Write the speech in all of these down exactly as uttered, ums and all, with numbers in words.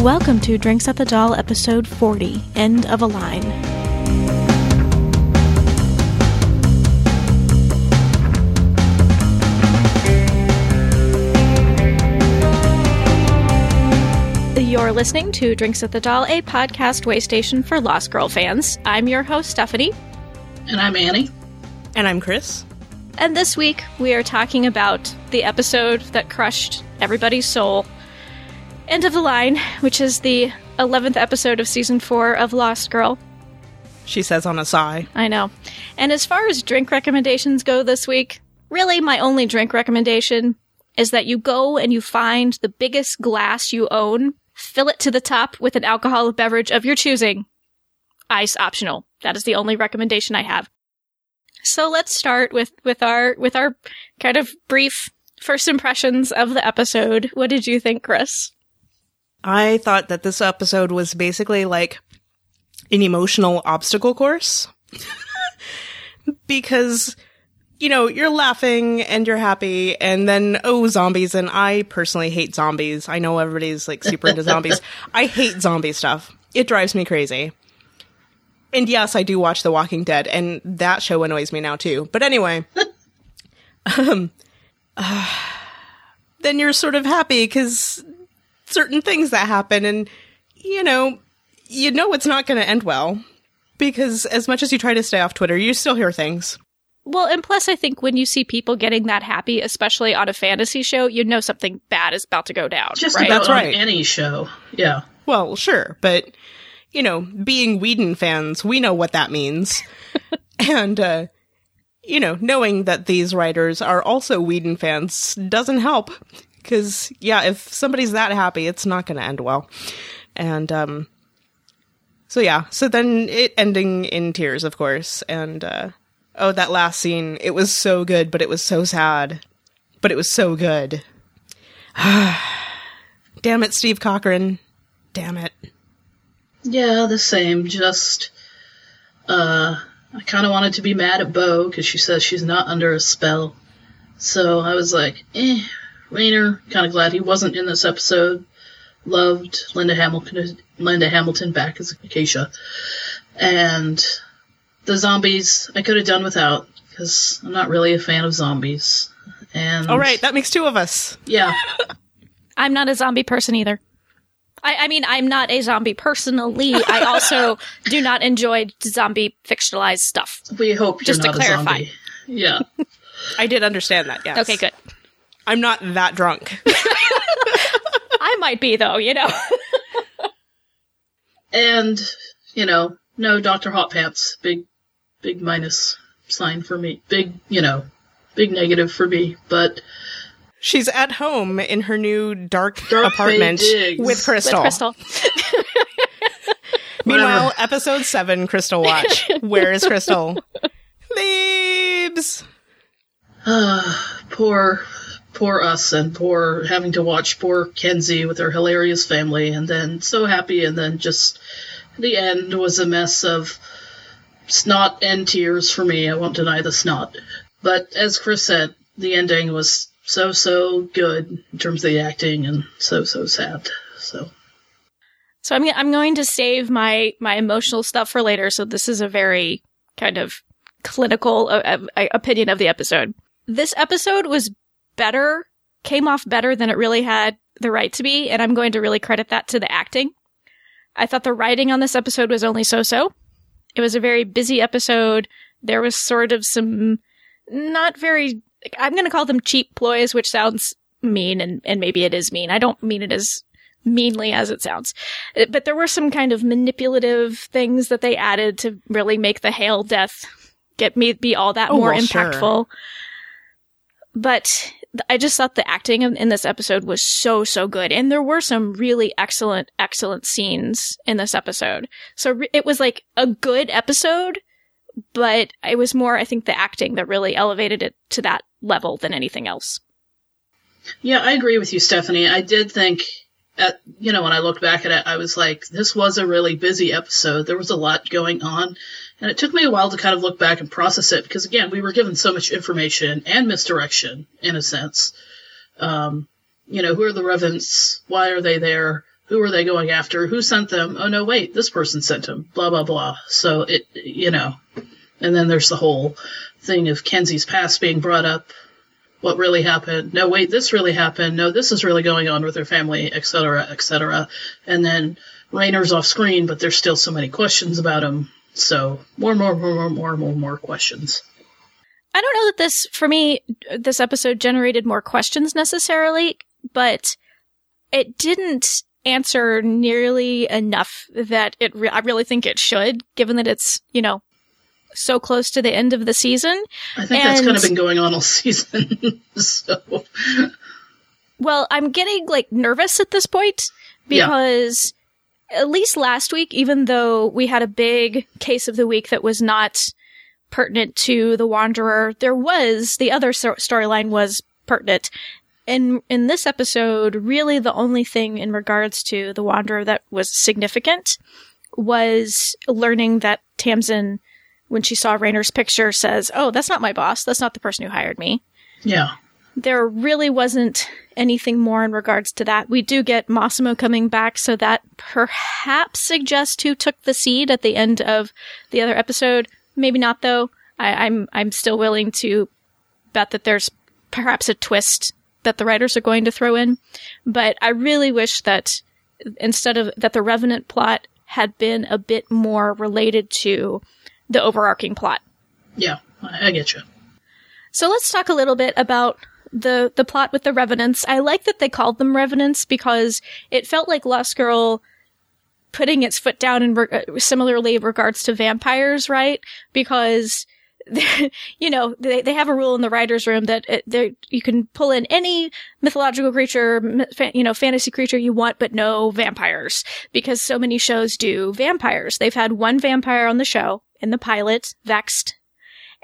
Welcome to Drinks at the Doll, episode forty, End of a Line. You're listening to Drinks at the Doll, a podcast waystation for Lost Girl fans. I'm your host, Stephanie. And I'm Annie. And I'm Chris. And this week, we are talking about the episode that crushed everybody's soul, End of the Line, which is the eleventh episode of Season four of Lost Girl. She says on a sigh. I know. And as far as drink recommendations go this week, really my only drink recommendation is that you go and you find the biggest glass you own, fill it to the top with an alcoholic beverage of your choosing. Ice optional. That is the only recommendation I have. So let's start with, with our with our kind of brief first impressions of the episode. What did you think, Chris? I thought that this episode was basically like an emotional obstacle course because, you know, you're laughing and you're happy and then, oh, zombies. And I personally hate zombies. I know everybody's like super into zombies. I hate zombie stuff. It drives me crazy. And yes, I do watch The Walking Dead and that show annoys me now too. But anyway, um, uh, then you're sort of happy because certain things that happen and, you know, you know it's not going to end well because as much as you try to stay off Twitter, you still hear things. Well, and plus I think when you see people getting that happy, especially on a fantasy show, you know something bad is about to go down. Just right? About That's on right. any show. Yeah. Well, sure. But, you know, being Whedon fans, we know what that means. and, uh, you know, knowing that these writers are also Whedon fans doesn't help. Because, yeah, if somebody's that happy, it's not going to end well. And um, so, yeah. So then it ending in tears, of course. And, uh, oh, that last scene. It was so good, but it was so sad. But it was so good. Damn it, Steve Cochran. Damn it. Yeah, the same. Just, uh, I kind of wanted to be mad at Bo because she says she's not under a spell. So I was like, eh. Rainer, kind of glad he wasn't in this episode. Loved Linda Hamilton, Linda Hamilton back as Acacia. And the zombies, I could have done without, because I'm not really a fan of zombies. And all right, that makes two of us. Yeah. I'm not a zombie person either. I, I mean, I'm not a zombie personally. I also do not enjoy zombie fictionalized stuff. We hope you're not a zombie. Yeah. I did understand that, yes. Okay, good. I'm not that drunk. I might be, though, you know. And, you know, no Doctor Hot Pants. Big, big minus sign for me. Big, you know, big negative for me. But she's at home in her new dark, dark apartment with Crystal. With Crystal. Meanwhile, episode seven, Crystal Watch. Where is Crystal? Leaves. Poor... Poor us and poor having to watch poor Kenzi with her hilarious family and then so happy and then just the end was a mess of snot and tears for me. I won't deny the snot. But as Chris said, the ending was so, so good in terms of the acting and so, so sad. So so I'm, I'm going to save my, my emotional stuff for later. So this is a very kind of clinical uh, uh, opinion of the episode. This episode was better, came off better than it really had the right to be, and I'm going to really credit that to the acting. I thought the writing on this episode was only so-so. It was a very busy episode. There was sort of some not very, I'm going to call them cheap ploys, which sounds mean, and, and maybe it is mean. I don't mean it as meanly as it sounds. But there were some kind of manipulative things that they added to really make the Hale death get me be all that oh, more well, impactful. Sure. But I just thought the acting in this episode was so, so good. And there were some really excellent, excellent scenes in this episode. So re- it was like a good episode, but it was more, I think, the acting that really elevated it to that level than anything else. Yeah, I agree with you, Stephanie. I did think, at, you know, when I looked back at it, I was like, this was a really busy episode. There was a lot going on. And it took me a while to kind of look back and process it because, again, we were given so much information and misdirection, in a sense. Um, you know, who are the Revents? Why are they there? Who are they going after? Who sent them? Oh, no, wait, this person sent them. Blah, blah, blah. So, it, you know. And then there's the whole thing of Kenzie's past being brought up. What really happened? No, wait, this really happened. No, this is really going on with her family, et cetera, et cetera. And then Rainer's off screen, but there's still so many questions about him. So more, more, more, more, more, more, more questions. I don't know that this, for me, this episode generated more questions necessarily, but it didn't answer nearly enough that it. Re- I really think it should, given that it's, you know, so close to the end of the season. I think and, that's kind of been going on all season. so, Well, I'm getting, like, nervous at this point because yeah. at least last week, even though we had a big case of the week that was not pertinent to the Wanderer, there was, the other so- storyline was pertinent. And in this episode, really the only thing in regards to the Wanderer that was significant was learning that Tamsin, when she saw Rainer's picture, says, oh, that's not my boss. That's not the person who hired me. Yeah. There really wasn't anything more in regards to that. We do get Massimo coming back, so that perhaps suggests who took the seed at the end of the other episode. Maybe not, though. I, I'm I'm still willing to bet that there's perhaps a twist that the writers are going to throw in. But I really wish that instead of that the Revenant plot had been a bit more related to the overarching plot. Yeah, I get you. So let's talk a little bit about the the plot with the Revenants. I like that they called them Revenants because it felt like Lost Girl putting its foot down in re- similarly regards to vampires, right? Because, you know, they they have a rule in the writer's room that it, you can pull in any mythological creature, fa- you know, fantasy creature you want, but no vampires. Because so many shows do vampires. They've had one vampire on the show. In the pilot, Vexed,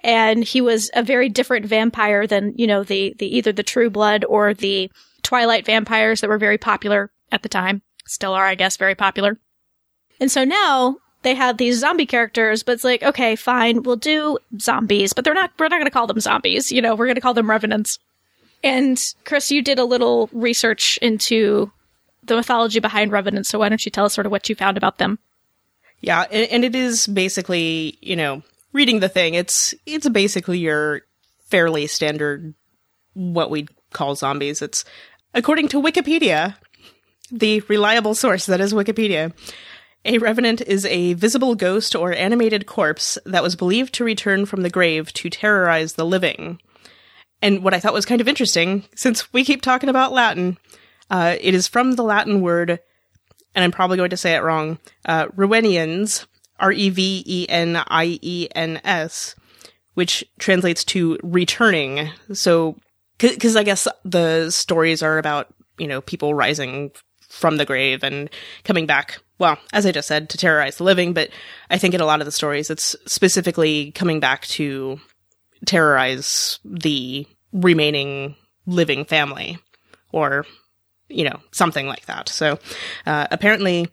and he was a very different vampire than, you know, the, the either the True Blood or the Twilight vampires that were very popular at the time. Still are, I guess, very popular. And so now they have these zombie characters, but it's like, okay, fine, we'll do zombies, but they're not. We're not going to call them zombies. You know, we're going to call them Revenants. And Chris, you did a little research into the mythology behind Revenants, so why don't you tell us sort of what you found about them? Yeah, and it is basically, you know, reading the thing, it's it's basically your fairly standard, what we'd call zombies. It's, according to Wikipedia, the reliable source that is Wikipedia, a revenant is a visible ghost or animated corpse that was believed to return from the grave to terrorize the living. And what I thought was kind of interesting, since we keep talking about Latin, uh, it is from the Latin word, and I'm probably going to say it wrong, uh, Revenians, R E V E N I E N S, which translates to returning. So, because I guess the stories are about, you know, people rising from the grave and coming back, well, as I just said, to terrorize the living, but I think in a lot of the stories it's specifically coming back to terrorize the remaining living family, or you know, something like that. So uh, apparently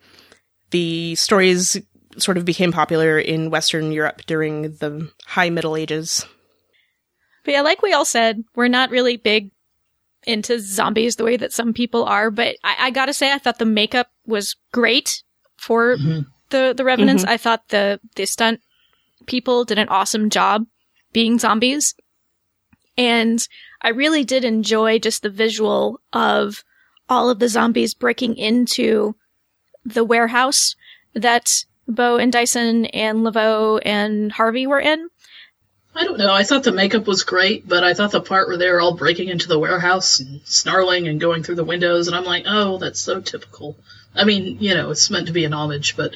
the stories sort of became popular in Western Europe during the High Middle Ages. But yeah, like we all said, we're not really big into zombies the way that some people are, but I, I gotta say, I thought the makeup was great for mm-hmm. the, the Revenants. Mm-hmm. I thought the, the stunt people did an awesome job being zombies. And I really did enjoy just the visual of all of the zombies breaking into the warehouse that Bo and Dyson and Laveau and Hervé were in. I don't know. I thought the makeup was great, but I thought the part where they were all breaking into the warehouse and snarling and going through the windows, and I'm like, oh, that's so typical. I mean, you know, it's meant to be an homage, but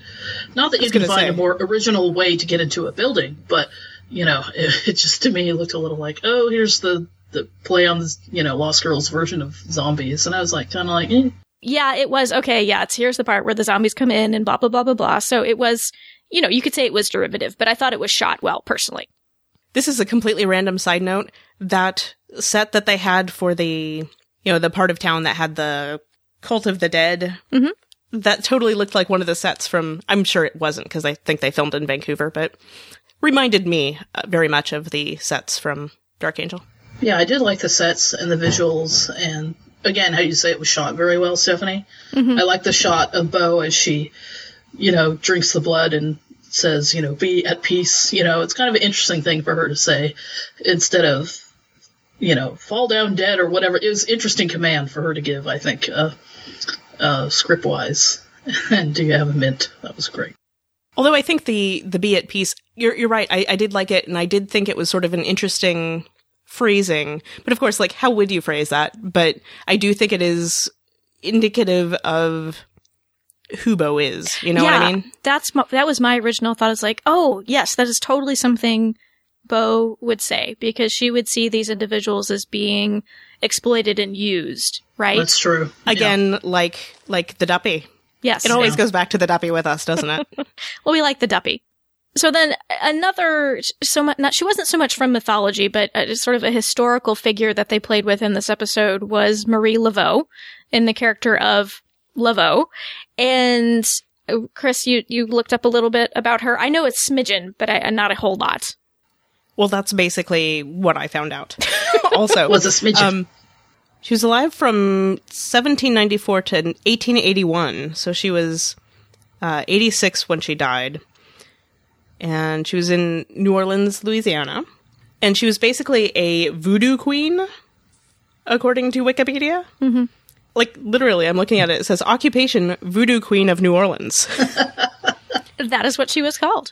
not that you can find say. a more original way to get into a building, but, you know, it, it just, to me, looked a little like, oh, here's the the play on this, you know, Lost Girl's version of zombies. And I was like, kind of like, eh. Yeah, it was. Okay. Yeah. It's, here's the part where the zombies come in and blah, blah, blah, blah, blah. So it was, you know, you could say it was derivative, but I thought it was shot well, personally. This is a completely random side note. That set that they had for the, you know, the part of town that had the Cult of the Dead. Mm-hmm. That totally looked like one of the sets from, I'm sure it wasn't because I think they filmed in Vancouver, but reminded me uh, very much of the sets from Dark Angel. Yeah, I did like the sets and the visuals and again, how you say it was shot very well, Stephanie. Mm-hmm. I like the shot of Bo as she, you know, drinks the blood and says, you know, be at peace. You know, it's kind of an interesting thing for her to say instead of, you know, fall down dead or whatever. It was an interesting command for her to give, I think, uh, uh, script-wise. And do you have a mint? That was great. Although I think the, the be at peace, you're you're right, I, I did like it, and I did think it was sort of an interesting phrasing. But of course, like, how would you phrase that? But I do think it is indicative of who Bo is, you know yeah, what I mean? That's my, that was my original thought. It's like, oh, yes, that is totally something Bo would say, because she would see these individuals as being exploited and used, right? That's true. Again, yeah. like like the Duppy. Yes. It always yeah. goes back to the Duppy with us, doesn't it? Well, we like the Duppy. So then another, so much, not, she wasn't so much from mythology, but a, sort of a historical figure that they played with in this episode was Marie Laveau in the character of Laveau. And Chris, you, you looked up a little bit about her. I know it's smidgen, but I, not a whole lot. Well, that's basically what I found out. Also, was a smidgen. Um, she was alive from seventeen ninety-four to eighteen eighty-one, so she was uh, eighty-six when she died. And she was in New Orleans, Louisiana. And she was basically a voodoo queen, according to Wikipedia. Mm-hmm. Like, literally, I'm looking at it. It says, occupation, voodoo queen of New Orleans. That is what she was called.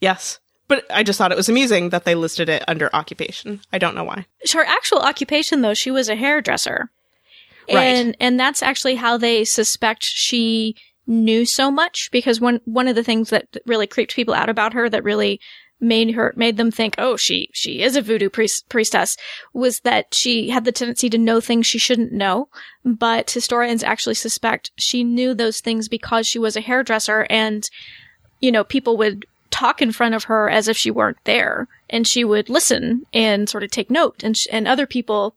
Yes. But I just thought it was amusing that they listed it under occupation. I don't know why. Her actual occupation, though, she was a hairdresser. Right. And, and that's actually how they suspect she knew so much, because one one of the things that really creeped people out about her, that really made her made them think, oh, she she is a voodoo priest, priestess, was that she had the tendency to know things she shouldn't know. But historians actually suspect she knew those things because she was a hairdresser, and, you know, people would talk in front of her as if she weren't there, and she would listen and sort of take note, and sh- and other people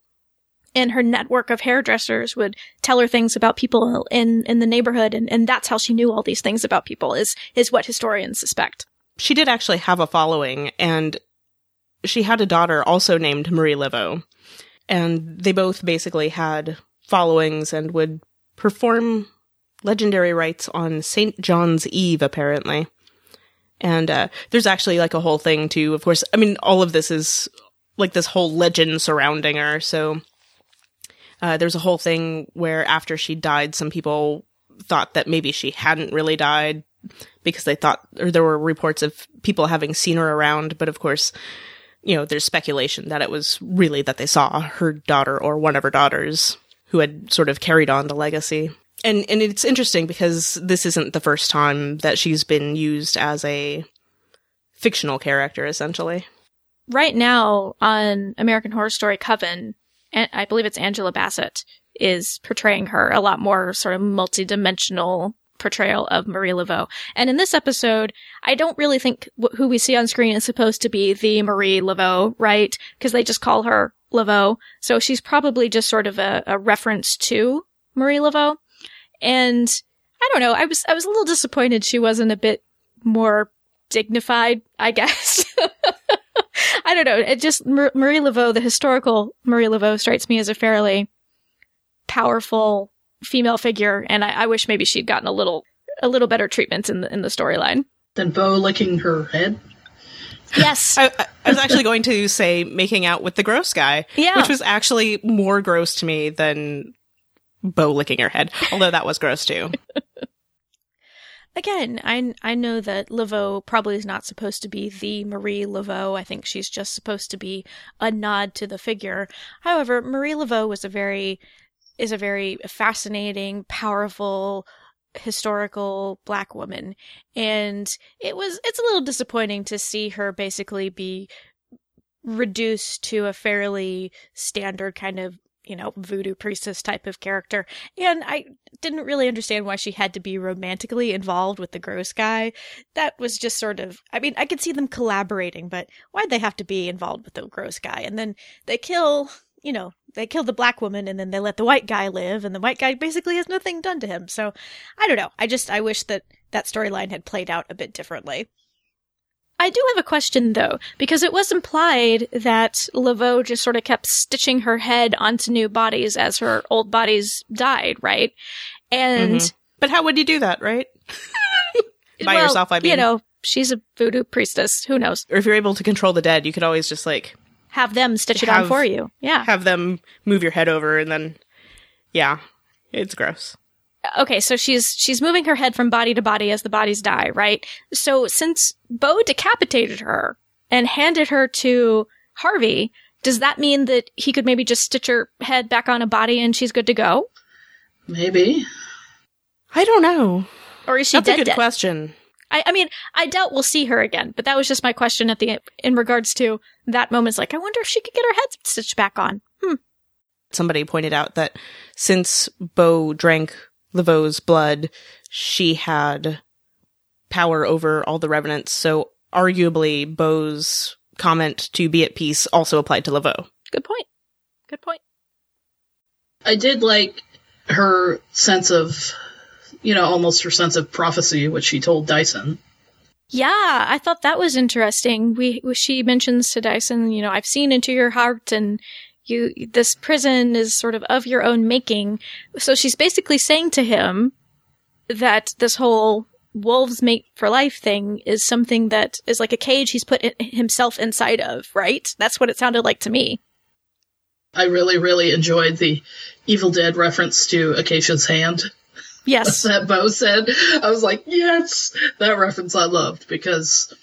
in her network of hairdressers would tell her things about people in, in the neighborhood, and, and that's how she knew all these things about people, is is what historians suspect. She did actually have a following, and she had a daughter also named Marie Laveau, and they both basically had followings and would perform legendary rites on Saint John's Eve, apparently. And uh, there's actually like a whole thing too, of course. I mean, all of this is like this whole legend surrounding her, so... Uh, there's a whole thing where after she died, some people thought that maybe she hadn't really died, because they thought, or there were reports of people having seen her around. But of course, you know, there's speculation that it was really that they saw her daughter or one of her daughters who had sort of carried on the legacy. And and it's interesting because this isn't the first time that she's been used as a fictional character, essentially. Right now on American Horror Story Coven, I believe it's Angela Bassett is portraying her, a lot more sort of multi-dimensional portrayal of Marie Laveau. And in this episode, I don't really think wh- who we see on screen is supposed to be the Marie Laveau, right? Because they just call her Laveau. So she's probably just sort of a, a reference to Marie Laveau. And I don't know, I was I was a little disappointed she wasn't a bit more dignified, I guess. I don't know. It just Marie Laveau, the historical Marie Laveau, strikes me as a fairly powerful female figure, and I, I wish maybe she'd gotten a little, a little better treatment in the in the storyline than Bo licking her head. Yes, I, I was actually going to say making out with the gross guy, yeah. which was actually more gross to me than Bo licking her head, although that was gross too. Again, I, I know that Laveau probably is not supposed to be the Marie Laveau. I think she's just supposed to be a nod to the figure. However, Marie Laveau was a very, is a very fascinating, powerful, historical Black woman. And it was, it's a little disappointing to see her basically be reduced to a fairly standard kind of, you know, voodoo priestess type of character. And I didn't really understand why she had to be romantically involved with the gross guy. That was just sort of, I mean, I could see them collaborating, but why'd they have to be involved with the gross guy? And then they kill, you know, they kill the Black woman, and then they let the white guy live, and the white guy basically has nothing done to him. So I don't know. I just, I wish that that storyline had played out a bit differently. I do have a question, though, because it was implied that Laveau just sort of kept stitching her head onto new bodies as her old bodies died, right? And mm-hmm. But how would you do that, right? By well, yourself, I mean. You know, she's a voodoo priestess. Who knows? Or if you're able to control the dead, you could always just, like... Have them stitch it have, on for you. Yeah. Have them move your head over and then... Yeah. It's gross. Okay, so she's she's moving her head from body to body as the bodies die, right? So since Bo decapitated her and handed her to Hervé, does that mean that he could maybe just stitch her head back on a body and she's good to go? Maybe. I don't know. Or is she That's dead? That's a good dead? question. I, I mean, I doubt we'll see her again, but that was just my question at the in regards to that moment. It's like, I wonder if she could get her head stitched back on. Hmm. Somebody pointed out that since Bo drank Laveau's blood, she had power over all the revenants, so arguably Beau's comment to be at peace also applied to Laveau. Good point. Good point. I did like her sense of, you know, almost her sense of prophecy, which she told Dyson. Yeah, I thought that was interesting. We She mentions to Dyson, you know, I've seen into your heart, and You, this prison is sort of of your own making. So she's basically saying to him that this whole wolves mate for life thing is something that is like a cage he's put in, himself inside of, right? That's what it sounded like to me. I really, really enjoyed the Evil Dead reference to Acacia's hand. Yes. That Bo said. I was like, yes! That reference I loved because...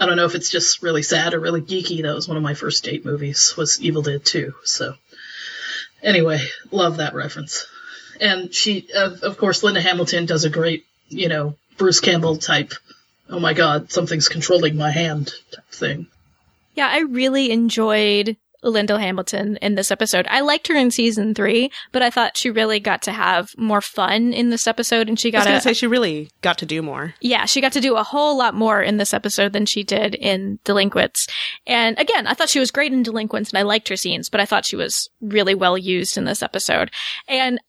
I don't know if it's just really sad or really geeky. That was one of my first date movies, was Evil Dead two. So anyway, love that reference. And she, of, of course, Linda Hamilton does a great, you know, Bruce Campbell type, oh my God, something's controlling my hand type thing. Yeah, I really enjoyed Linda Hamilton in this episode. I liked her in season three, but I thought she really got to have more fun in this episode, and she got. I was going to say she really got to do more. Yeah, she got to do a whole lot more in this episode than she did in Delinquents. And again, I thought she was great in Delinquents, and I liked her scenes, but I thought she was really well used in this episode. And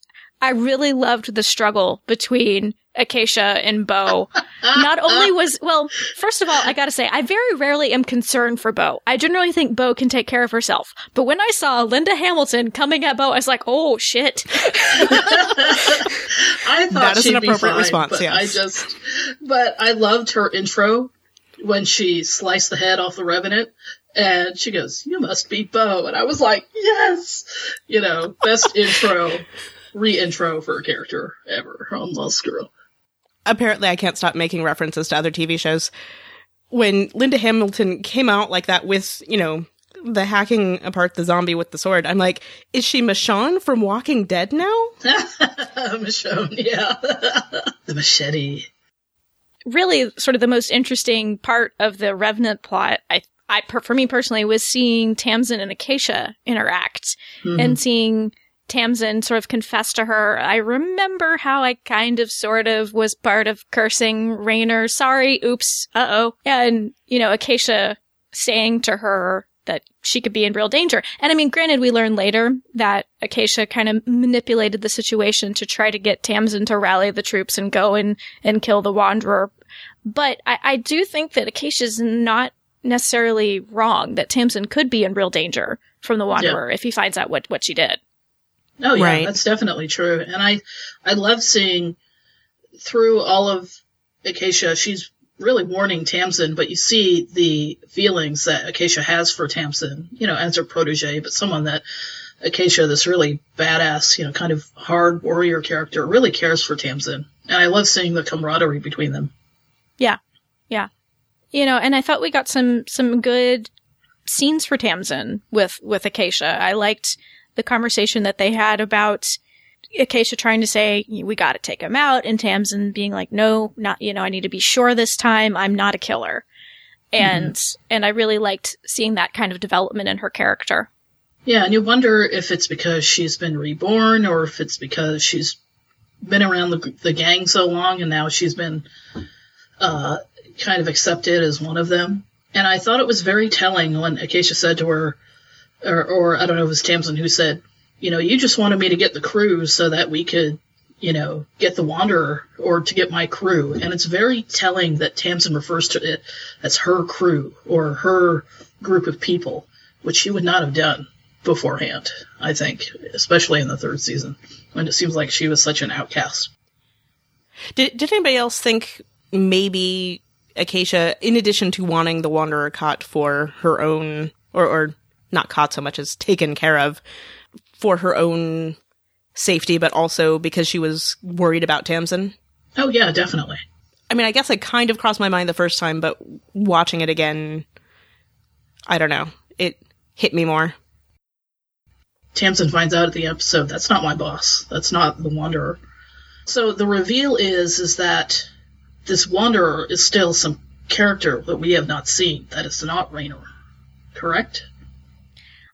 I really loved the struggle between Acacia and Bo. Not only was, well, first of all, I gotta say, I very rarely am concerned for Bo. I generally think Bo can take care of herself. But when I saw Linda Hamilton coming at Bo, I was like, oh, shit. I thought that is she'd an appropriate be fine, response, yes. I just, but I loved her intro when she sliced the head off the Revenant. And she goes, you must be Bo. And I was like, yes! You know, best intro. Re-intro for a character ever on Lost Girl. Apparently, I can't stop making references to other T V shows. When Linda Hamilton came out like that with, you know, the hacking apart the zombie with the sword, I'm like, is she Michonne from Walking Dead now? Michonne, yeah. The machete. Really, sort of the most interesting part of the Revenant plot, I I for me personally, was seeing Tamsin and Acacia interact mm-hmm. and seeing... Tamsin sort of confessed to her, I remember how I kind of sort of was part of cursing Rainer. Sorry, oops, uh-oh. And, you know, Acacia saying to her that she could be in real danger. And I mean, granted, we learn later that Acacia kind of manipulated the situation to try to get Tamsin to rally the troops and go and, and kill the Wanderer. But I, I do think that Acacia's not necessarily wrong, that Tamsin could be in real danger from the Wanderer yeah. if he finds out what, what she did. Oh, yeah, right. That's definitely true. And I, I love seeing through all of Acacia, she's really warning Tamsin, but you see the feelings that Acacia has for Tamsin, you know, as her protege, but someone that Acacia, this really badass, you know, kind of hard warrior character, really cares for Tamsin. And I love seeing the camaraderie between them. Yeah, yeah. You know, and I thought we got some, some good scenes for Tamsin with, with Acacia. I liked... the conversation that they had about Acacia trying to say, we got to take him out, and Tamsin being like, no, not, you know, I need to be sure this time. I'm not a killer. And, mm-hmm. and I really liked seeing that kind of development in her character. Yeah. And you wonder if it's because she's been reborn or if it's because she's been around the, the gang so long and now she's been uh, kind of accepted as one of them. And I thought it was very telling when Acacia said to her, Or, or I don't know, if it was Tamsin who said, you know, you just wanted me to get the crew so that we could, you know, get the Wanderer or to get my crew. And it's very telling that Tamsin refers to it as her crew or her group of people, which she would not have done beforehand, I think, especially in the third season, when it seems like she was such an outcast. Did, did anybody else think maybe Acacia, in addition to wanting the Wanderer caught for her own, or, or not caught so much as taken care of, for her own safety, but also because she was worried about Tamsin? Oh, yeah, definitely. I mean, I guess it kind of crossed my mind the first time, but watching it again, I don't know. It hit me more. Tamsin finds out at the episode, that's not my boss. That's not the Wanderer. So the reveal is, is that this Wanderer is still some character that we have not seen. That is not Rainer. Correct?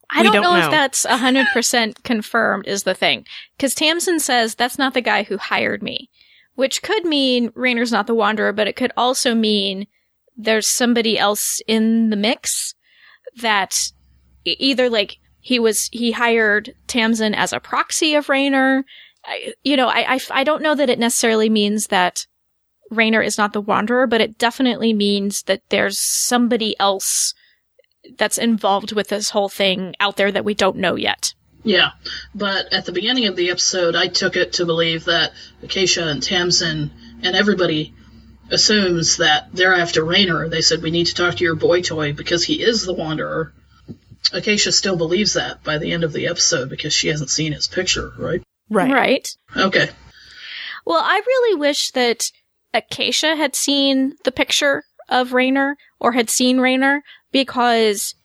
I don't, don't know, know if that's one hundred percent confirmed is the thing. Because Tamsin says, that's not the guy who hired me. Which could mean Rainer's not the Wanderer, but it could also mean there's somebody else in the mix that either, like, he was he hired Tamsin as a proxy of Rainer. I, you know, I, I, I don't know that it necessarily means that Rainer is not the Wanderer, but it definitely means that there's somebody else that's involved with this whole thing out there that we don't know yet. Yeah, but at the beginning of the episode, I took it to believe that Acacia and Tamsin and everybody assumes that they're after Rainer. They said, we need to talk to your boy toy because he is the Wanderer. Acacia still believes that by the end of the episode because she hasn't seen his picture, right? Right. Right. Okay. Well, I really wish that Acacia had seen the picture of Rainer or had seen Rainer, because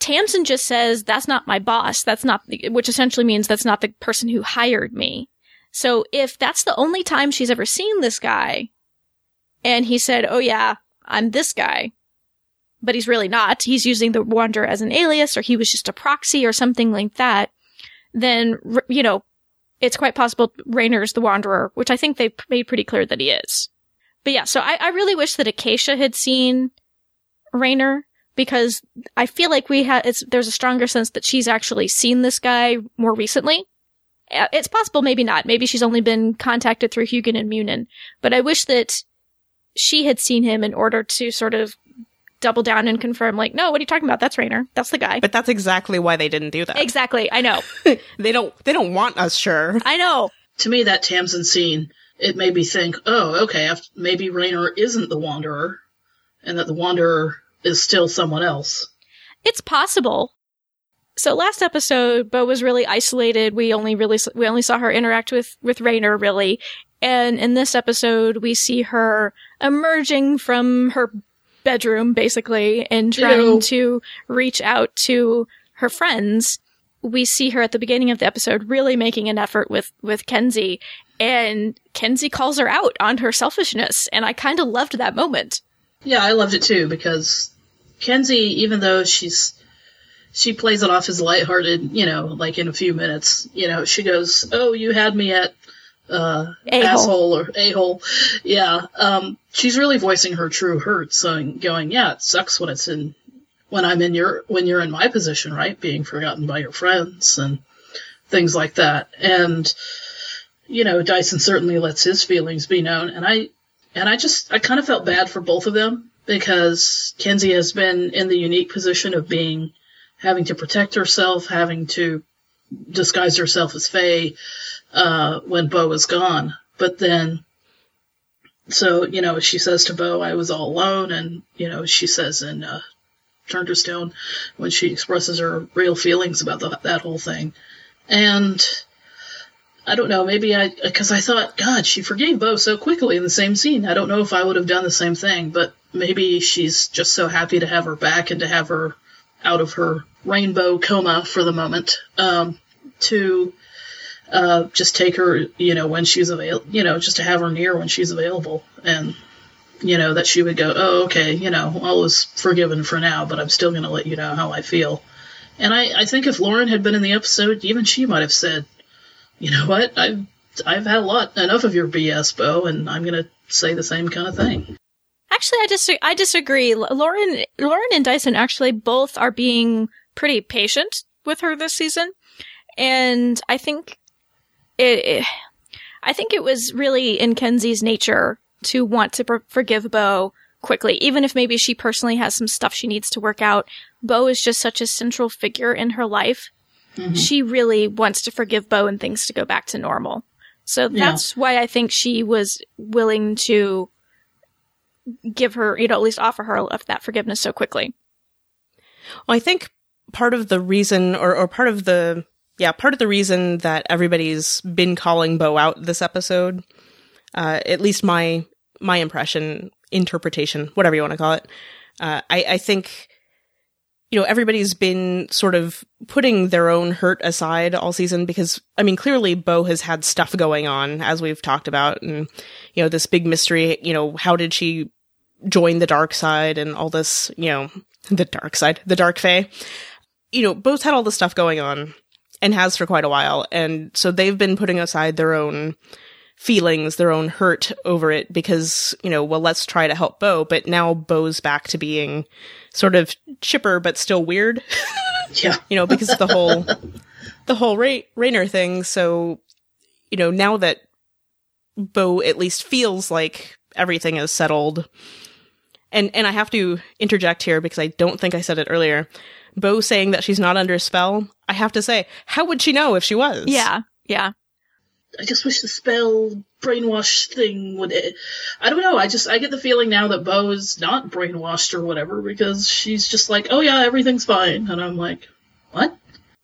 Tamsin just says, that's not my boss, that's not, the, which essentially means that's not the person who hired me. So if that's the only time she's ever seen this guy, and he said, oh yeah, I'm this guy, but he's really not, he's using the Wanderer as an alias, or he was just a proxy or something like that, then, you know, it's quite possible Rainer's the Wanderer, which I think they made pretty clear that he is. But yeah, so I, I really wish that Acacia had seen Rainer, because I feel like we ha- it's, there's a stronger sense that she's actually seen this guy more recently. It's possible, maybe not. Maybe she's only been contacted through Hugin and Munin. But I wish that she had seen him in order to sort of double down and confirm, like, no, what are you talking about? That's Rainer. That's the guy. But that's exactly why they didn't do that. Exactly. I know. They don't they don't want us, sure. I know. To me, that Tamsin scene, it made me think, oh, okay, maybe Rainer isn't the Wanderer, and that the Wanderer is still someone else. It's possible. So last episode, Bo was really isolated. We only really we only saw her interact with, with Rainer, really. And in this episode, we see her emerging from her bedroom, basically, and trying Ew. to reach out to her friends. We see her at the beginning of the episode really making an effort with, with Kenzi. And Kenzi calls her out on her selfishness. And I kind of loved that moment. Yeah, I loved it too, because Kenzi, even though she's she plays it off as lighthearted, you know, like in a few minutes, you know, she goes, oh, you had me at uh, a-hole. asshole or a-hole. Yeah, um, she's really voicing her true hurts and going, yeah, it sucks when it's in when I'm in your when you're in my position, right? Being forgotten by your friends and things like that. And you know, Dyson certainly lets his feelings be known, and I and I just I kind of felt bad for both of them, because Kenzi has been in the unique position of being having to protect herself, having to disguise herself as Faye uh, when Bo was gone. But then, so you know, she says to Bo, "I was all alone," and you know, she says in uh, Turned to Stone when she expresses her real feelings about the, that whole thing, and. I don't know, maybe I, because I thought, God, she forgave Bo so quickly in the same scene. I don't know if I would have done the same thing, but maybe she's just so happy to have her back and to have her out of her rainbow coma for the moment, um, to uh, just take her, you know, when she's available, you know, just to have her near when she's available. And, you know, that she would go, oh, okay, you know, all is forgiven for now, but I'm still going to let you know how I feel. And I, I think if Lauren had been in the episode, even she might have said, you know what, I've, I've had a lot, enough of your B S, Bo, and I'm going to say the same kind of thing. Actually, I, dis- I disagree. Lauren Lauren and Dyson actually both are being pretty patient with her this season. And I think it, it, I think it was really in Kenzie's nature to want to pr- forgive Bo quickly, even if maybe she personally has some stuff she needs to work out. Bo is just such a central figure in her life. Mm-hmm. She really wants to forgive Bo and things to go back to normal. So that's yeah. why I think she was willing to give her, you know, at least offer her that forgiveness so quickly. Well, I think part of the reason or, or part of the, yeah, part of the reason that everybody's been calling Bo out this episode, uh, at least my, my impression, interpretation, whatever you want to call it. Uh, I, I think, you know, everybody's been sort of putting their own hurt aside all season because, I mean, clearly Bo has had stuff going on, as we've talked about, and, you know, this big mystery, you know, how did she join the dark side and all this, you know, the dark side, the dark fae. You know, Bo's had all this stuff going on and has for quite a while. And so they've been putting aside their own feelings, their own hurt over it because, you know, well, let's try to help Bo, but now Bo's back to being sort of chipper but still weird. Yeah. You know, because of the whole the whole Ra- Rainer thing. So, you know, now that Bo at least feels like everything is settled, and and I have to interject here because I don't think I said it earlier, Bo saying that she's not under a spell, I have to say, how would she know if she was? Yeah, yeah. I just wish the spell brainwash thing would... It, I don't know, I just I get the feeling now that Bo is not brainwashed or whatever, because she's just like, oh yeah, everything's fine. And I'm like, what?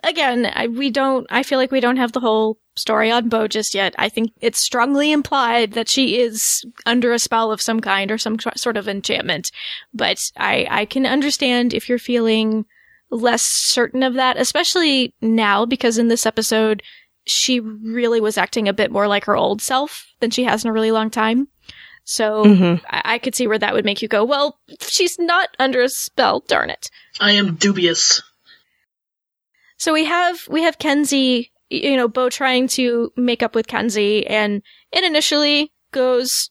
Again, I, we don't... I feel like we don't have the whole story on Bo just yet. I think it's strongly implied that she is under a spell of some kind or some tr- sort of enchantment. But I, I can understand if you're feeling less certain of that, especially now, because in this episode... she really was acting a bit more like her old self than she has in a really long time. So mm-hmm. I-, I could see where that would make you go, well, she's not under a spell, darn it. I am dubious. So we have we have Kenzi, you know, Bo trying to make up with Kenzi, and it initially goes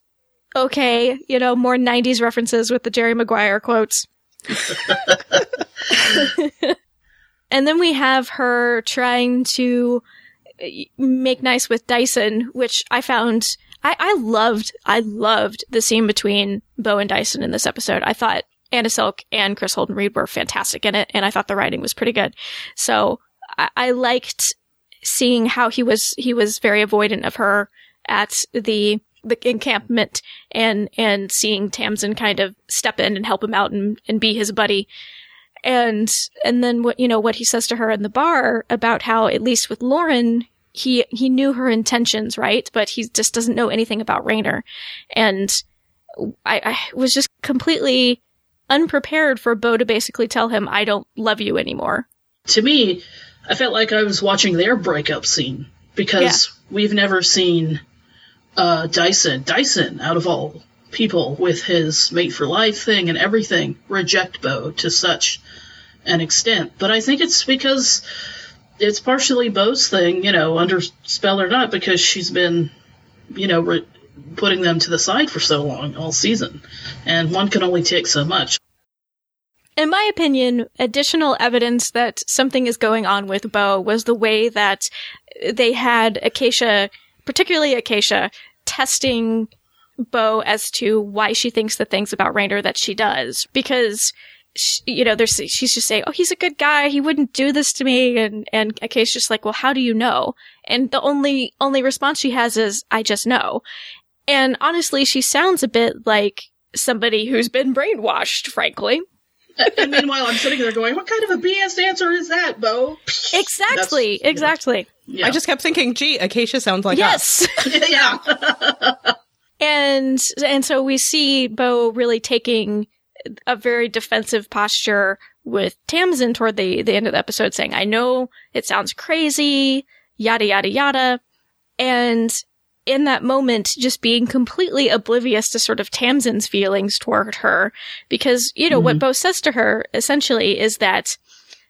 okay, you know, more nineties references with the Jerry Maguire quotes. And then we have her trying to make nice with Dyson, which I found I, I loved I loved the scene between Bo and Dyson in this episode. I thought Anna Silk and Chris Holden Reed were fantastic in it, and I thought the writing was pretty good. So I, I liked seeing how he was he was very avoidant of her at the the encampment, and and seeing Tamsin kind of step in and help him out and, and be his buddy. And and then what you know what he says to her in the bar about how, at least with Lauren, he he knew her intentions, right? But he just doesn't know anything about Rainer. And I, I was just completely unprepared for Bo to basically tell him, I don't love you anymore. To me, I felt like I was watching their breakup scene, because yeah. we've never seen uh, Dyson, Dyson out of all people, with his mate for life thing and everything, reject Bo to such an extent. But I think it's because it's partially Bo's thing, you know, under spell or not, because she's been, you know, re- putting them to the side for so long, all season. And one can only take so much. In my opinion, additional evidence that something is going on with Bo was the way that they had Acacia, particularly Acacia, testing Bo as to why she thinks the things about Rainer that she does, because she, you know, there's she's just saying, oh, he's a good guy, he wouldn't do this to me, and and Acacia's just like, well, how do you know? And the only only response she has is, I just know. And honestly, she sounds a bit like somebody who's been brainwashed, frankly. And meanwhile, I'm sitting there going, what kind of a B S answer is that, Bo? Exactly, That's, exactly. Yeah. I just kept thinking, gee, Acacia sounds like yes. us. Yeah. And and so we see Bo really taking a very defensive posture with Tamsin toward the, the end of the episode, saying, I know it sounds crazy, yada, yada, yada. And in that moment, just being completely oblivious to sort of Tamsin's feelings toward her. Because, you know, mm-hmm. what Bo says to her essentially is that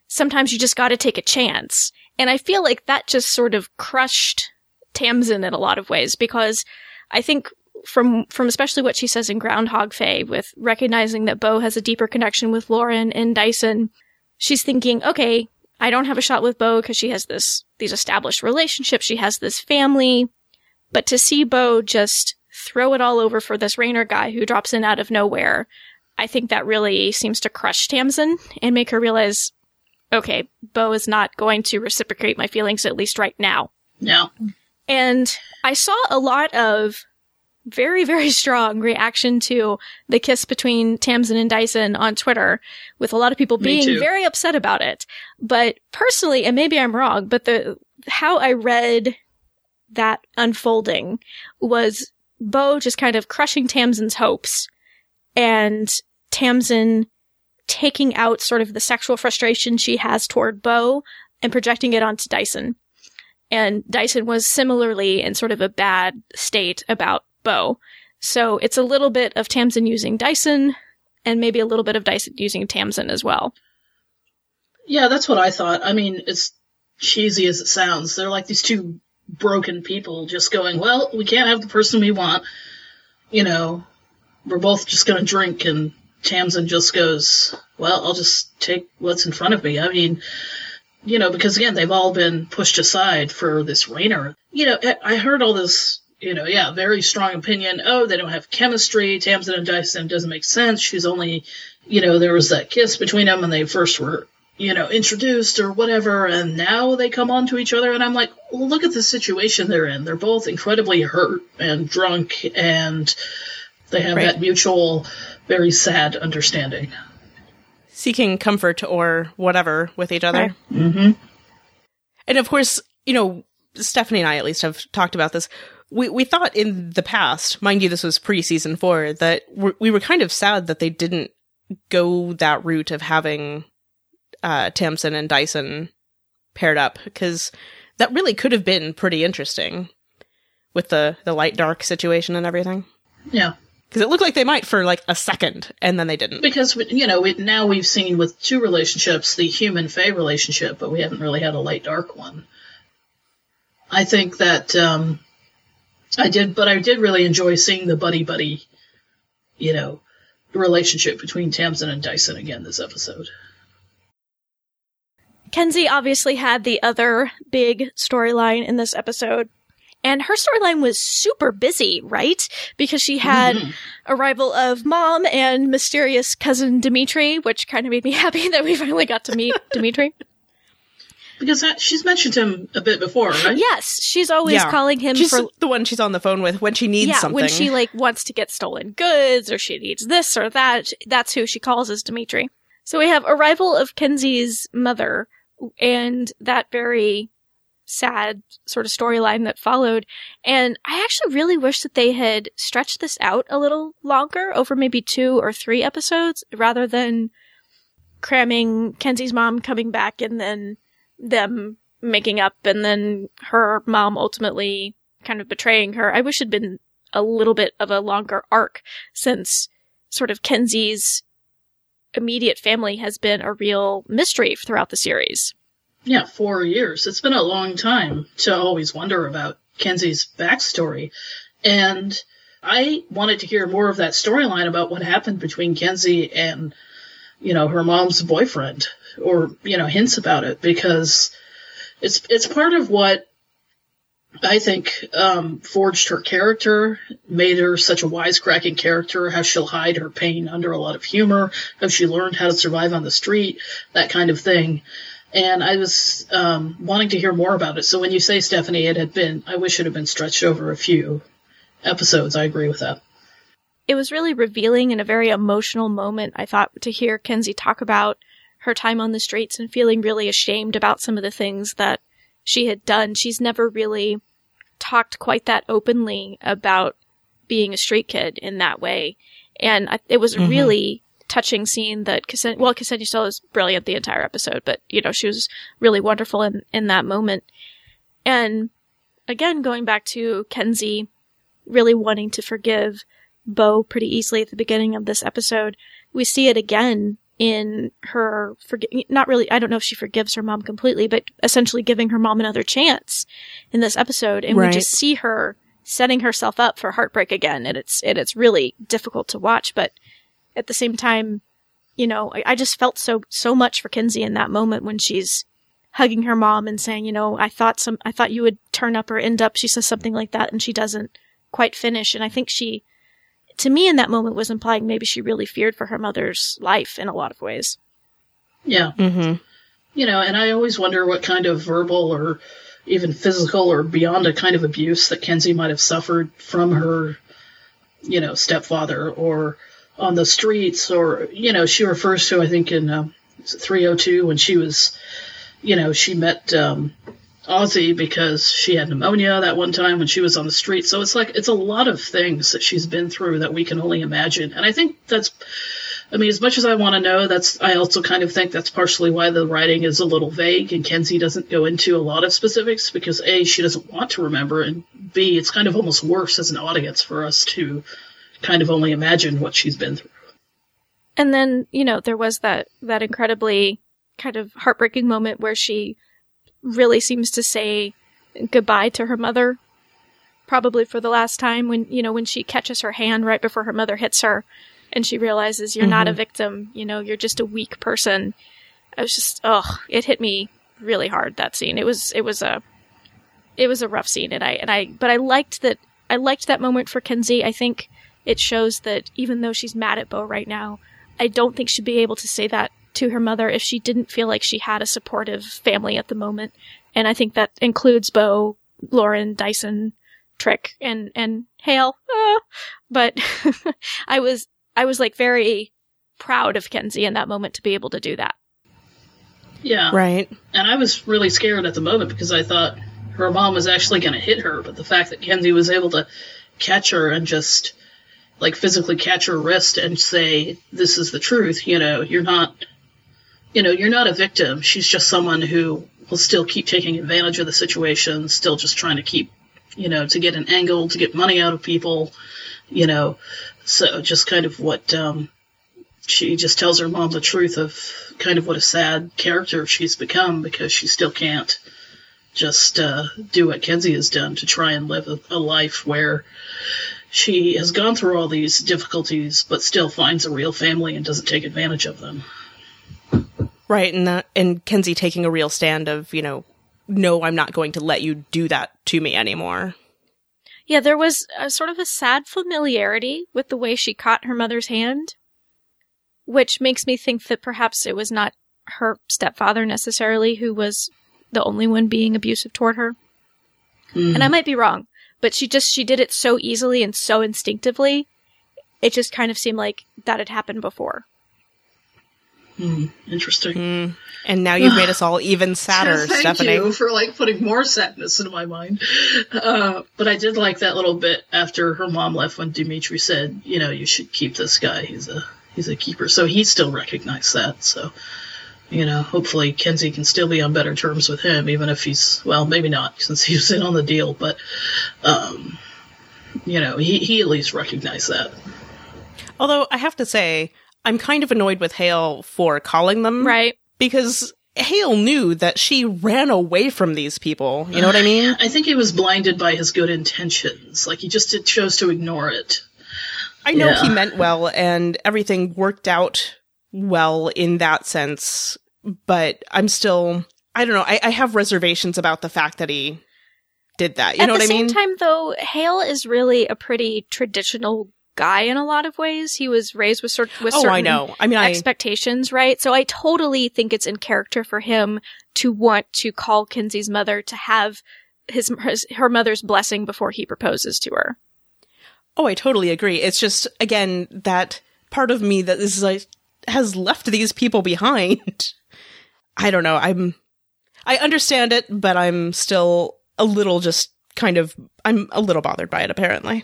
sometimes you just got to take a chance. And I feel like that just sort of crushed Tamsin in a lot of ways, because I think... From from especially what she says in Groundhog Fae, with recognizing that Bo has a deeper connection with Lauren and Dyson, she's thinking, okay, I don't have a shot with Bo because she has this these established relationships, she has this family, But to see Bo just throw it all over for this Rainer guy who drops in out of nowhere, I think that really seems to crush Tamsin and make her realize, okay, Bo is not going to reciprocate my feelings, at least right now. No. And I saw a lot of very, very strong reaction to the kiss between Tamsin and Dyson on Twitter, with a lot of people being very upset about it. But personally, and maybe I'm wrong, but the how I read that unfolding was Bo just kind of crushing Tamsin's hopes and Tamsin taking out sort of the sexual frustration she has toward Bo and projecting it onto Dyson. And Dyson was similarly in sort of a bad state about Bo. So it's a little bit of Tamsin using Dyson and maybe a little bit of Dyson using Tamsin as well. Yeah, that's what I thought. I mean, as cheesy as it sounds, they're like these two broken people just going, well, we can't have the person we want. You know, we're both just going to drink. And Tamsin just goes, well, I'll just take what's in front of me. I mean, you know, because again, they've all been pushed aside for this Rainer. You know, I heard all this, you know, yeah, very strong opinion. Oh, they don't have chemistry. Tamsin and Dyson doesn't make sense. She's only, you know, there was that kiss between them when they first were, you know, introduced or whatever, and now they come on to each other. And I'm like, well, look at the situation they're in. They're both incredibly hurt and drunk, and they have right. that mutual, very sad understanding. Seeking comfort or whatever with each other. Right. Mm-hmm. And of course, you know, Stephanie and I at least have talked about this. We we thought in the past, mind you, this was pre-season four, that we're, we were kind of sad that they didn't go that route of having Uh, Tamsin and Dyson paired up, because that really could have been pretty interesting with the, the light-dark situation and everything. Yeah. Because it looked like they might for like a second, and then they didn't. Because, you know, we, now we've seen with two relationships, the human-fae relationship, but we haven't really had a light-dark one. I think that um, I did, but I did really enjoy seeing the buddy-buddy, you know, relationship between Tamsin and Dyson again this episode. Kenzi obviously had the other big storyline in this episode, and her storyline was super busy, right? Because she had mm-hmm. arrival of Mom and mysterious cousin Dimitri, which kind of made me happy that we finally got to meet Dimitri. Because that, she's mentioned him a bit before, right? Yes, she's always yeah. calling him she's for the one she's on the phone with when she needs yeah, something. Yeah, when she like wants to get stolen goods or she needs this or that, that's who she calls as Dimitri. So we have arrival of Kenzi's mother, and that very sad sort of storyline that followed. And I actually really wish that they had stretched this out a little longer, over maybe two or three episodes, rather than cramming Kenzi's mom coming back and then them making up and then her mom ultimately kind of betraying her. I wish it had been a little bit of a longer arc, since sort of Kenzi's immediate family has been a real mystery throughout the series. Yeah, four years. It's been a long time to always wonder about Kenzi's backstory. And I wanted to hear more of that storyline about what happened between Kenzi and, you know, her mom's boyfriend, or, you know, hints about it, because it's it's part of what I think um, forged her character, made her such a wisecracking character, how she'll hide her pain under a lot of humor, how she learned how to survive on the street, that kind of thing. And I was um, wanting to hear more about it. So when you say, Stephanie, it had been, I wish it had been stretched over a few episodes. I agree with that. It was really revealing and a very emotional moment, I thought, to hear Kenzi talk about her time on the streets and feeling really ashamed about some of the things that she had done. She's never really talked quite that openly about being a street kid in that way. And I, it was mm-hmm. a really touching scene that Ksenia, well, Ksenia still was brilliant the entire episode, but, you know, she was really wonderful in, in that moment. And again, going back to Kenzi really wanting to forgive Bo pretty easily at the beginning of this episode, we see it again in her, forgi- not really, I don't know if she forgives her mom completely, but essentially giving her mom another chance in this episode. And right. we just see her setting herself up for heartbreak again. And it's, and it's really difficult to watch. But at the same time, you know, I, I just felt so, so much for Kenzi in that moment when she's hugging her mom and saying, you know, I thought some, I thought you would turn up or end up. She says something like that, and she doesn't quite finish. And I think she, to me in that moment, was implying maybe she really feared for her mother's life in a lot of ways. Yeah. Mm-hmm. You know, and I always wonder what kind of verbal or even physical or beyond a kind of abuse that Kenzi might have suffered from her, you know, stepfather or on the streets, or, you know, she refers to, I think in um, three oh two when she was, you know, she met um, Ozzy because she had pneumonia that one time when she was on the street. So it's like, it's a lot of things that she's been through that we can only imagine. And I think that's, I mean, as much as I want to know, that's, I also kind of think that's partially why the writing is a little vague and Kenzi doesn't go into a lot of specifics, because A, she doesn't want to remember, and B, it's kind of almost worse as an audience for us to kind of only imagine what she's been through. And then, you know, there was that, that incredibly kind of heartbreaking moment where she really seems to say goodbye to her mother, probably for the last time, when, you know, when she catches her hand right before her mother hits her. And she realizes you're mm-hmm. not a victim, you know, you're just a weak person. I was just, oh, it hit me really hard, that scene. It was, it was a, it was a rough scene. And I, and I, but I liked that, I liked that moment for Kenzi. I think it shows that even though she's mad at Bo right now, I don't think she'd be able to say that to her mother if she didn't feel like she had a supportive family at the moment. And I think that includes Bo, Lauren, Dyson, Trick, and, and Hale. Uh, but I was, I was like very proud of Kenzi in that moment to be able to do that. Yeah. Right. And I was really scared at the moment because I thought her mom was actually going to hit her. But the fact that Kenzi was able to catch her and just like physically catch her wrist and say, this is the truth. You know, you're not, you know, you're not a victim. She's just someone who will still keep taking advantage of the situation, still just trying to keep, you know, to get an angle, to get money out of people, you know. So just kind of what um, she just tells her mom the truth of kind of what a sad character she's become, because she still can't just uh, do what Kenzi has done to try and live a, a life where she has gone through all these difficulties but still finds a real family and doesn't take advantage of them. Right. And that, and Kenzi taking a real stand of, you know, no, I'm not going to let you do that to me anymore. Yeah, there was a sort of a sad familiarity with the way she caught her mother's hand, which makes me think that perhaps it was not her stepfather necessarily who was the only one being abusive toward her. Mm. And I might be wrong, but she just, she did it so easily and so instinctively, it just kind of seemed like that had happened before. Mm, interesting. Mm. And now you've made us all even sadder, Thank Stephanie. Thank you for like putting more sadness into my mind. Uh, but I did like that little bit after her mom left when Dimitri said, you know, you should keep this guy. He's a he's a keeper. So he still recognized that. So, you know, hopefully Kenzi can still be on better terms with him, even if he's, well, maybe not since he was in on the deal. But, um, you know, he, he at least recognized that. Although I have to say, I'm kind of annoyed with Hale for calling them. Right. Because Hale knew that she ran away from these people. You know what I mean? I think he was blinded by his good intentions. Like, he just did, chose to ignore it. I know yeah. He meant well, and everything worked out well in that sense. But I'm still, I don't know, I, I have reservations about the fact that he did that. You At know what I mean? At the same time, though, Hale is really a pretty traditional guy in a lot of ways. He was raised with, sort- with oh, certain I know. I mean, I- expectations, right? So I totally think it's in character for him to want to call Kenzi's mother to have his, his her mother's blessing before he proposes to her. Oh, I totally agree. It's just, again, that part of me that is like has left these people behind. I don't know. I'm I understand it, but I'm still a little just kind of I'm a little bothered by it, apparently.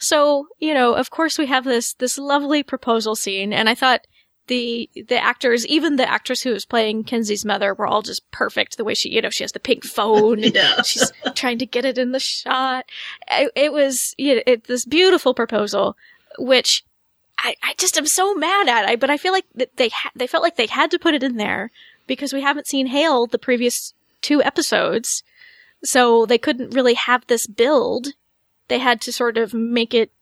So, you know, of course we have this, this lovely proposal scene, and I thought the, the actors, even the actress who was playing Kenzi's mother, were all just perfect. The way she, you know, she has the pink phone, and yeah. she's trying to get it in the shot. It, it was, you know, it, this beautiful proposal, which I, I just am so mad at. I, but I feel like they, ha- they felt like they had to put it in there because we haven't seen Hale the previous two episodes. So they couldn't really have this build. They had to sort of make it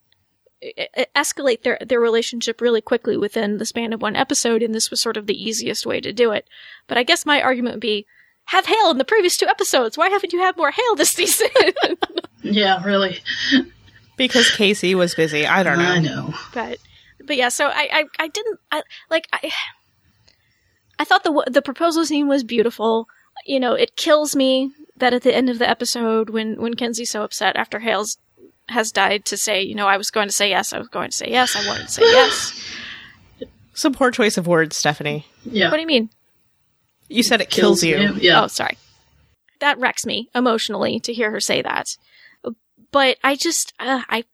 escalate their, their relationship really quickly within the span of one episode, and this was sort of the easiest way to do it. But I guess my argument would be, have Hale in the previous two episodes. Why haven't you had more Hale this season? Yeah, really. Because Casey was busy. I don't know. I know. But, but yeah, so I, I, I didn't, I, like, I, I thought the, the proposal scene was beautiful. You know, it kills me that at the end of the episode, when, when Kenzie's so upset after Hale's has died to say, you know, I was going to say yes, I was going to say yes, I wanted to say yes. Some poor choice of words, Stephanie. Yeah. What do you mean? You said it kills, kills you. you. Yeah. Oh, sorry. That wrecks me emotionally to hear her say that. But I just, uh, I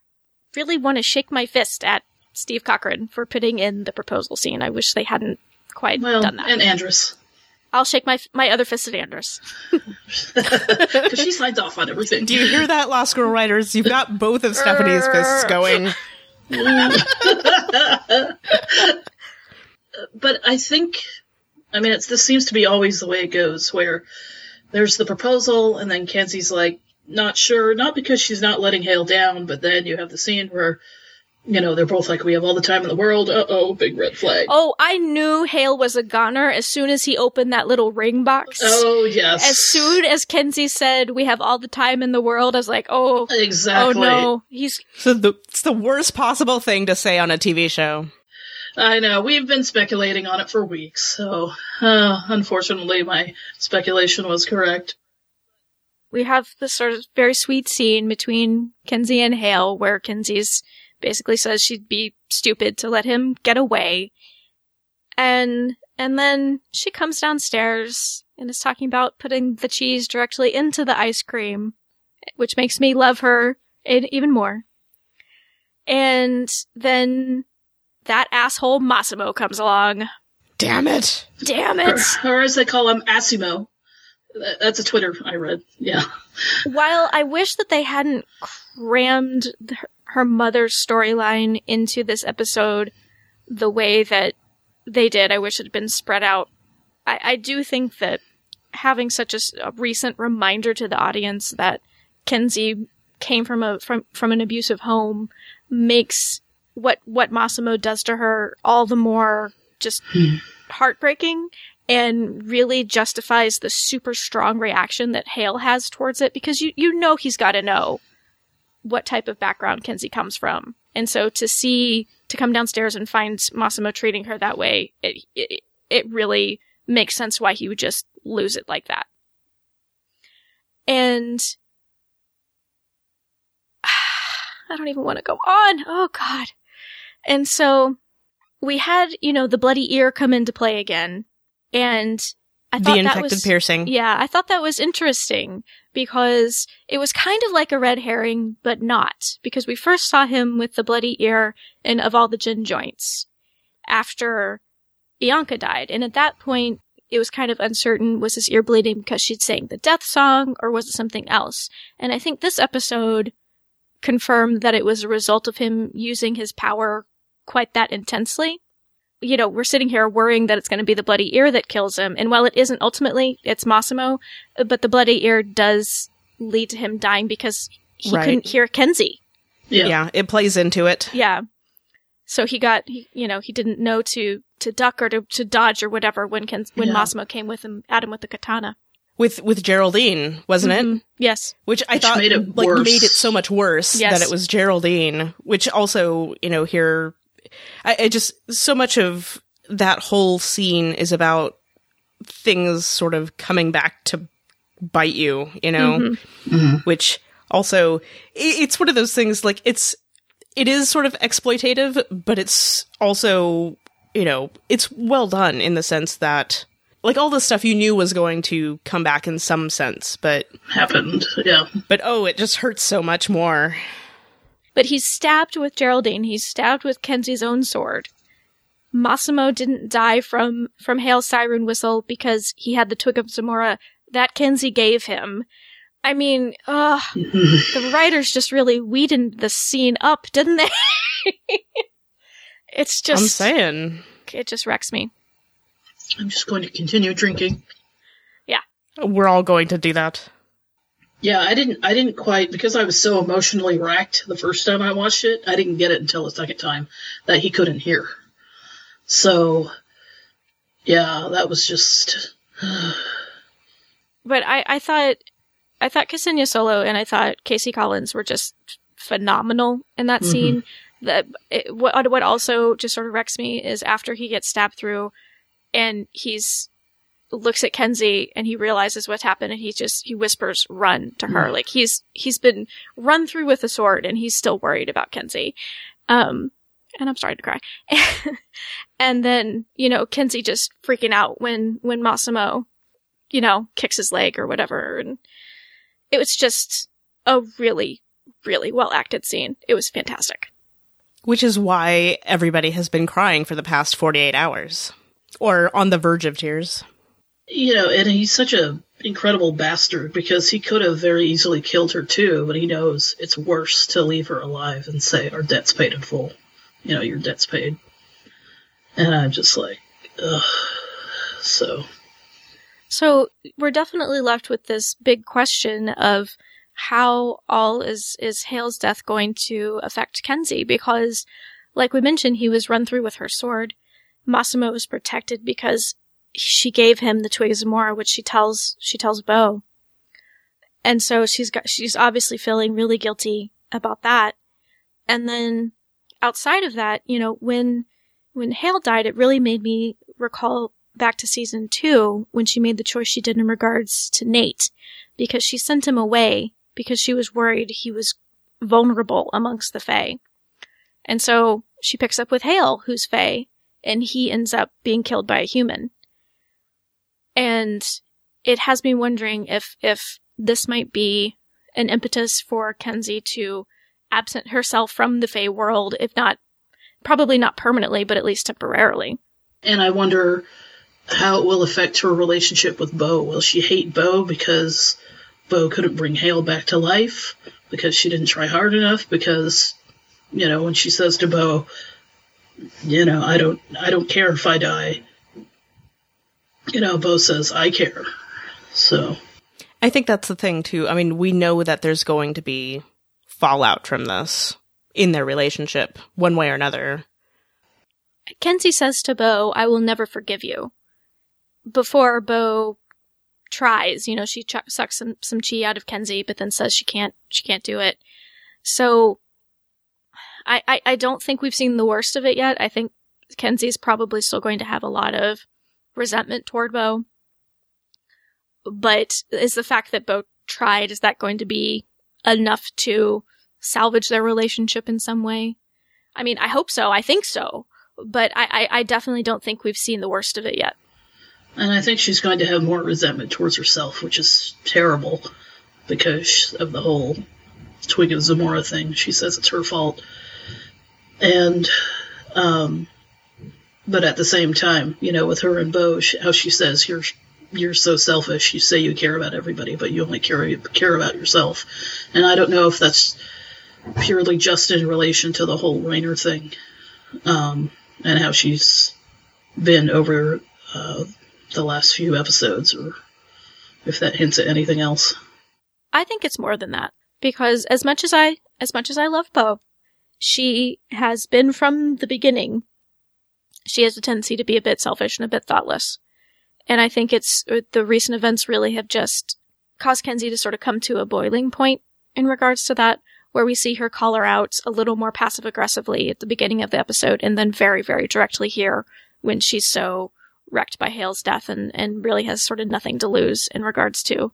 really want to shake my fist at Steve Cochran for putting in the proposal scene. I wish they hadn't quite well, done that. And Andrus. I'll shake my my other fist at Andrus. Because she signs off on everything. Do you hear that, Lost Girl writers? You've got both of Stephanie's fists going. But I think, I mean, it's, this seems to be always the way it goes, where there's the proposal, and then Kenzie's like, not sure, not because she's not letting Hale down, but then you have the scene where, you know, they're both like, we have all the time in the world. Uh-oh, big red flag. Oh, I knew Hale was a goner as soon as he opened that little ring box. Oh, yes. As soon as Kenzie said, we have all the time in the world, I was like, oh. Exactly. Oh, no. He's... So the, it's the worst possible thing to say on a T V show. I know. We've been speculating on it for weeks, so uh, unfortunately my speculation was correct. We have this sort of very sweet scene between Kenzie and Hale where Kenzie's basically says she'd be stupid to let him get away. And and then she comes downstairs and is talking about putting the cheese directly into the ice cream, which makes me love her even more. And then that asshole Massimo comes along. Damn it. Damn it. Or, or as they call him, Massimo. That's a Twitter I read. Yeah. While I wish that they hadn't crammed the, her mother's storyline into this episode the way that they did. I wish it had been spread out. I, I do think that having such a, a recent reminder to the audience that Kenzie came from a from, from an abusive home makes what, what Massimo does to her all the more just hmm. heartbreaking, and really justifies the super strong reaction that Hale has towards it, because you, you know he's got to know what type of background Kenzie comes from. And so to see, to come downstairs and find Massimo treating her that way, it, it it really makes sense why he would just lose it like that. And I don't even want to go on. Oh, God. And so we had, you know, the bloody ear come into play again. And I thought the infected that was, piercing. Yeah, I thought that was interesting because it was kind of like a red herring, but not, because we first saw him with the bloody ear and of all the gin joints after Bianca died. And at that point, it was kind of uncertain. Was his ear bleeding because she'd sang the death song, or was it something else? And I think this episode confirmed that it was a result of him using his power quite that intensely. You know, we're sitting here worrying that it's going to be the bloody ear that kills him. And while it isn't ultimately, it's Massimo, but the bloody ear does lead to him dying because he right. couldn't hear Kenzie. Yeah. yeah, it plays into it. Yeah. So he got, he, you know, he didn't know to, to duck or to, to dodge or whatever when Ken, when yeah. Massimo came with him at him with the katana. With with Geraldine, wasn't mm-hmm. it? Yes. Which I which thought made it, like, made it so much worse yes. that it was Geraldine, which also, you know, here... I, I just, so much of that whole scene is about things sort of coming back to bite you, you know, mm-hmm. Mm-hmm. which also, it, it's one of those things, like, it's, it is sort of exploitative, but it's also, you know, it's well done in the sense that, like, all the stuff you knew was going to come back in some sense, but... Happened, yeah. But, oh, it just hurts so much more. But he's stabbed with Geraldine. He's stabbed with Kenzie's own sword. Massimo didn't die from, from Hale's siren whistle because he had the twig of Zamora that Kenzie gave him. I mean, ugh, the writers just really weeded the scene up, didn't they? It's just... I'm saying. It just wrecks me. I'm just going to continue drinking. Yeah. We're all going to do that. Yeah, I didn't I didn't quite, because I was so emotionally racked the first time I watched it, I didn't get it until the second time that he couldn't hear. So, yeah, that was just... But I, I thought I thought Ksenia Solo and I thought Casey Collins were just phenomenal in that mm-hmm. scene. The, it, what, what also just sort of wrecks me is after he gets stabbed through and he's... looks at Kenzi and he realizes what's happened and he just, he whispers, run to her. Mm. Like he's, he's been run through with a sword and he's still worried about Kenzi. Um, and I'm starting to cry. And then, you know, Kenzi just freaking out when, when Massimo, you know, kicks his leg or whatever. And it was just a really, really well acted scene. It was fantastic. Which is why everybody has been crying for the past forty-eight hours or on the verge of tears. You know, and he's such an incredible bastard because he could have very easily killed her too, but he knows it's worse to leave her alive and say, our debt's paid in full. You know, your debt's paid. And I'm just like, ugh. So. So we're definitely left with this big question of how all is, is Hale's death going to affect Kenzi? Because, like we mentioned, he was run through with her sword. Massimo was protected because she gave him the Twig of Zamora, which she tells she tells Bo. And so she's got she's obviously feeling really guilty about that. And then outside of that, you know, when when Hale died, it really made me recall back to season two when she made the choice she did in regards to Nate, because she sent him away because she was worried he was vulnerable amongst the Fae. And so she picks up with Hale, who's Fae, and he ends up being killed by a human. And it has me wondering if, if this might be an impetus for Kenzi to absent herself from the Fae world, if not, probably not permanently, but at least temporarily. And I wonder how it will affect her relationship with Bo. Will she hate Bo because Bo couldn't bring Hale back to life? Because she didn't try hard enough? Because, you know, when she says to Bo, you know, I don't, I don't care if I die. You know, Bo says, I care. So. I think that's the thing, too. I mean, we know that there's going to be fallout from this in their relationship, one way or another. Kenzi says to Bo, I will never forgive you. Before Bo tries, you know, she ch- sucks some, some chi out of Kenzi, but then says she can't, she can't do it. So, I, I, I don't think we've seen the worst of it yet. I think Kenzi's probably still going to have a lot of resentment toward Bo. But is the fact that Bo tried, is that going to be enough to salvage their relationship in some way? I mean, I hope so. I think so. But I, I, I definitely don't think we've seen the worst of it yet. And I think she's going to have more resentment towards herself, which is terrible because of the whole Twig of Zamora thing. She says it's her fault. And, um... But at the same time, you know, with her and Bo, she, how she says, you're you're so selfish. You say you care about everybody, but you only care, care about yourself. And I don't know if that's purely just in relation to the whole Rainer thing um, and how she's been over uh, the last few episodes, or if that hints at anything else. I think it's more than that, because as much as I as much as I love Bo, she has been from the beginning. She has a tendency to be a bit selfish and a bit thoughtless. And I think it's the recent events really have just caused Kenzi to sort of come to a boiling point in regards to that, where we see her call her out a little more passive-aggressively at the beginning of the episode and then very, very directly here when she's so wrecked by Hale's death and, and really has sort of nothing to lose in regards to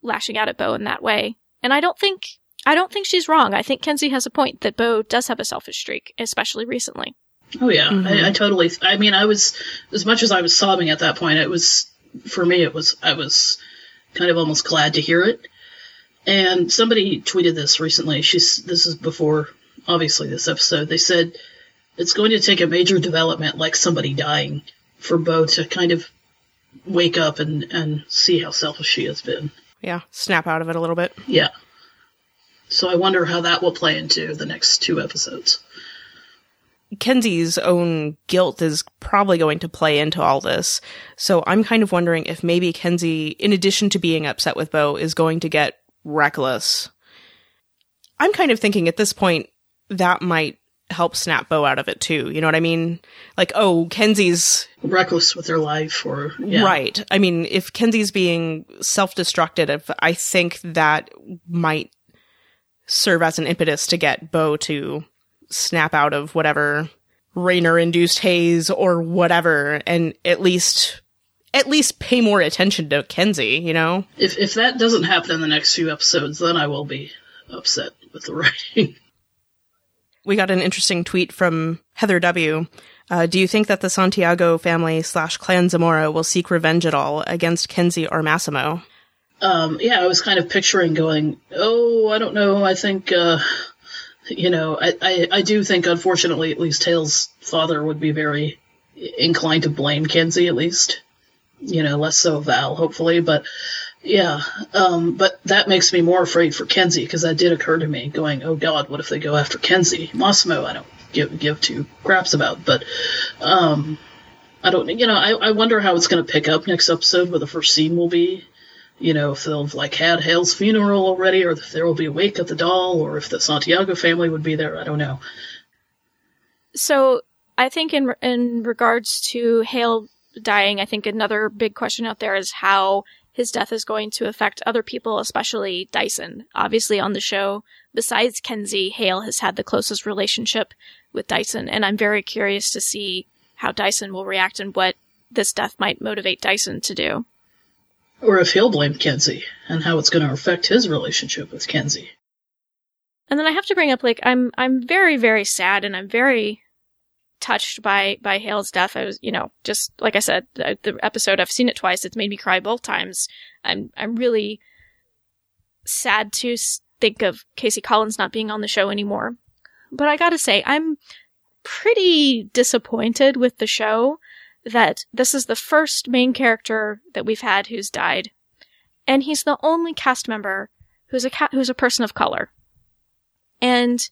lashing out at Bo in that way. And I don't think I don't think she's wrong. I think Kenzi has a point that Bo does have a selfish streak, especially recently. Oh, yeah. Mm-hmm. I, I totally... Th- I mean, I was... As much as I was sobbing at that point, it was... For me, it was... I was kind of almost glad to hear it. And somebody tweeted this recently. She's... This is before, obviously, this episode. They said, it's going to take a major development, like somebody dying, for Bo to kind of wake up and, and see how selfish she has been. Yeah. Snap out of it a little bit. Yeah. So I wonder how that will play into the next two episodes. Kenzi's own guilt is probably going to play into all this. So I'm kind of wondering if maybe Kenzi, in addition to being upset with Bo, is going to get reckless. I'm kind of thinking at this point that might help snap Bo out of it too. You know what I mean? Like, oh, Kenzie's reckless with her life, or yeah. Right. I mean, if Kenzie's being self-destructive, I think that might serve as an impetus to get Bo to snap out of whatever Rainer-induced haze or whatever, and at least at least pay more attention to Kenzi, you know? If if that doesn't happen in the next few episodes, then I will be upset with the writing. We got an interesting tweet from Heather W. Uh, do you think that the Santiago family slash clan Zamora will seek revenge at all against Kenzi or Massimo? Um, yeah, I was kind of picturing going, oh, I don't know, I think... Uh... You know, I, I, I do think, unfortunately, at least Hale's father would be very inclined to blame Kenzi, at least. You know, less so Val, hopefully. But, yeah, um, but that makes me more afraid for Kenzi, because that did occur to me, going, oh, God, what if they go after Kenzi? Massimo, I don't give give two craps about. But, um, I don't, you know, I, I wonder how it's going to pick up next episode, where the first scene will be. You know, if they'll have, like, had Hale's funeral already, or if there will be a wake at the doll, or if the Santiago family would be there. I don't know. So I think in in regards to Hale dying, I think another big question out there is how his death is going to affect other people, especially Dyson. Obviously on the show, besides Kenzi, Hale has had the closest relationship with Dyson, and I'm very curious to see how Dyson will react and what this death might motivate Dyson to do. Or if he'll blame Kenzi, and how it's going to affect his relationship with Kenzi. And then I have to bring up, like, I'm I'm very, very sad, and I'm very touched by, by Hale's death. I was, you know, just, like I said, the, the episode, I've seen it twice, it's made me cry both times. I'm I'm really sad to think of Casey Collins not being on the show anymore. But I gotta say, I'm pretty disappointed with the show, that this is the first main character that we've had who's died, and he's the only cast member who's a ca- who's a person of color. And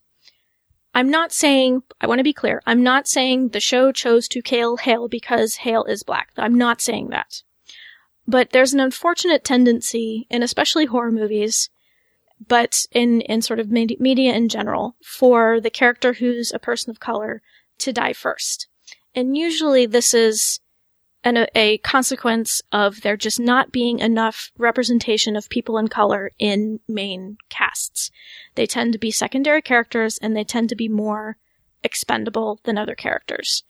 I'm not saying, I want to be clear, I'm not saying the show chose to kill Hale because Hale is black. I'm not saying that. But there's an unfortunate tendency, in especially horror movies, but in, in sort of med- media in general, for the character who's a person of color to die first. And usually this is an, a consequence of there just not being enough representation of people in color in main casts. They tend to be secondary characters, and they tend to be more expendable than other characters.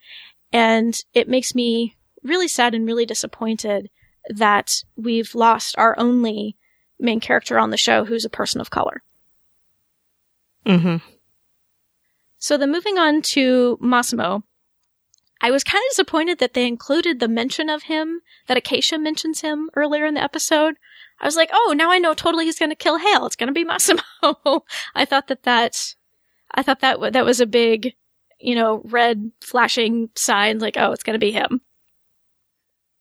And it makes me really sad and really disappointed that we've lost our only main character on the show who's a person of color. Mm-hmm. So then moving on to Massimo. I was kind of disappointed that they included the mention of him, that Acacia mentions him earlier in the episode. I was like, oh, now I know totally he's going to kill Hale. It's going to be Massimo. I thought that that, I thought that w- that was a big, you know, red flashing sign, like, oh, it's going to be him.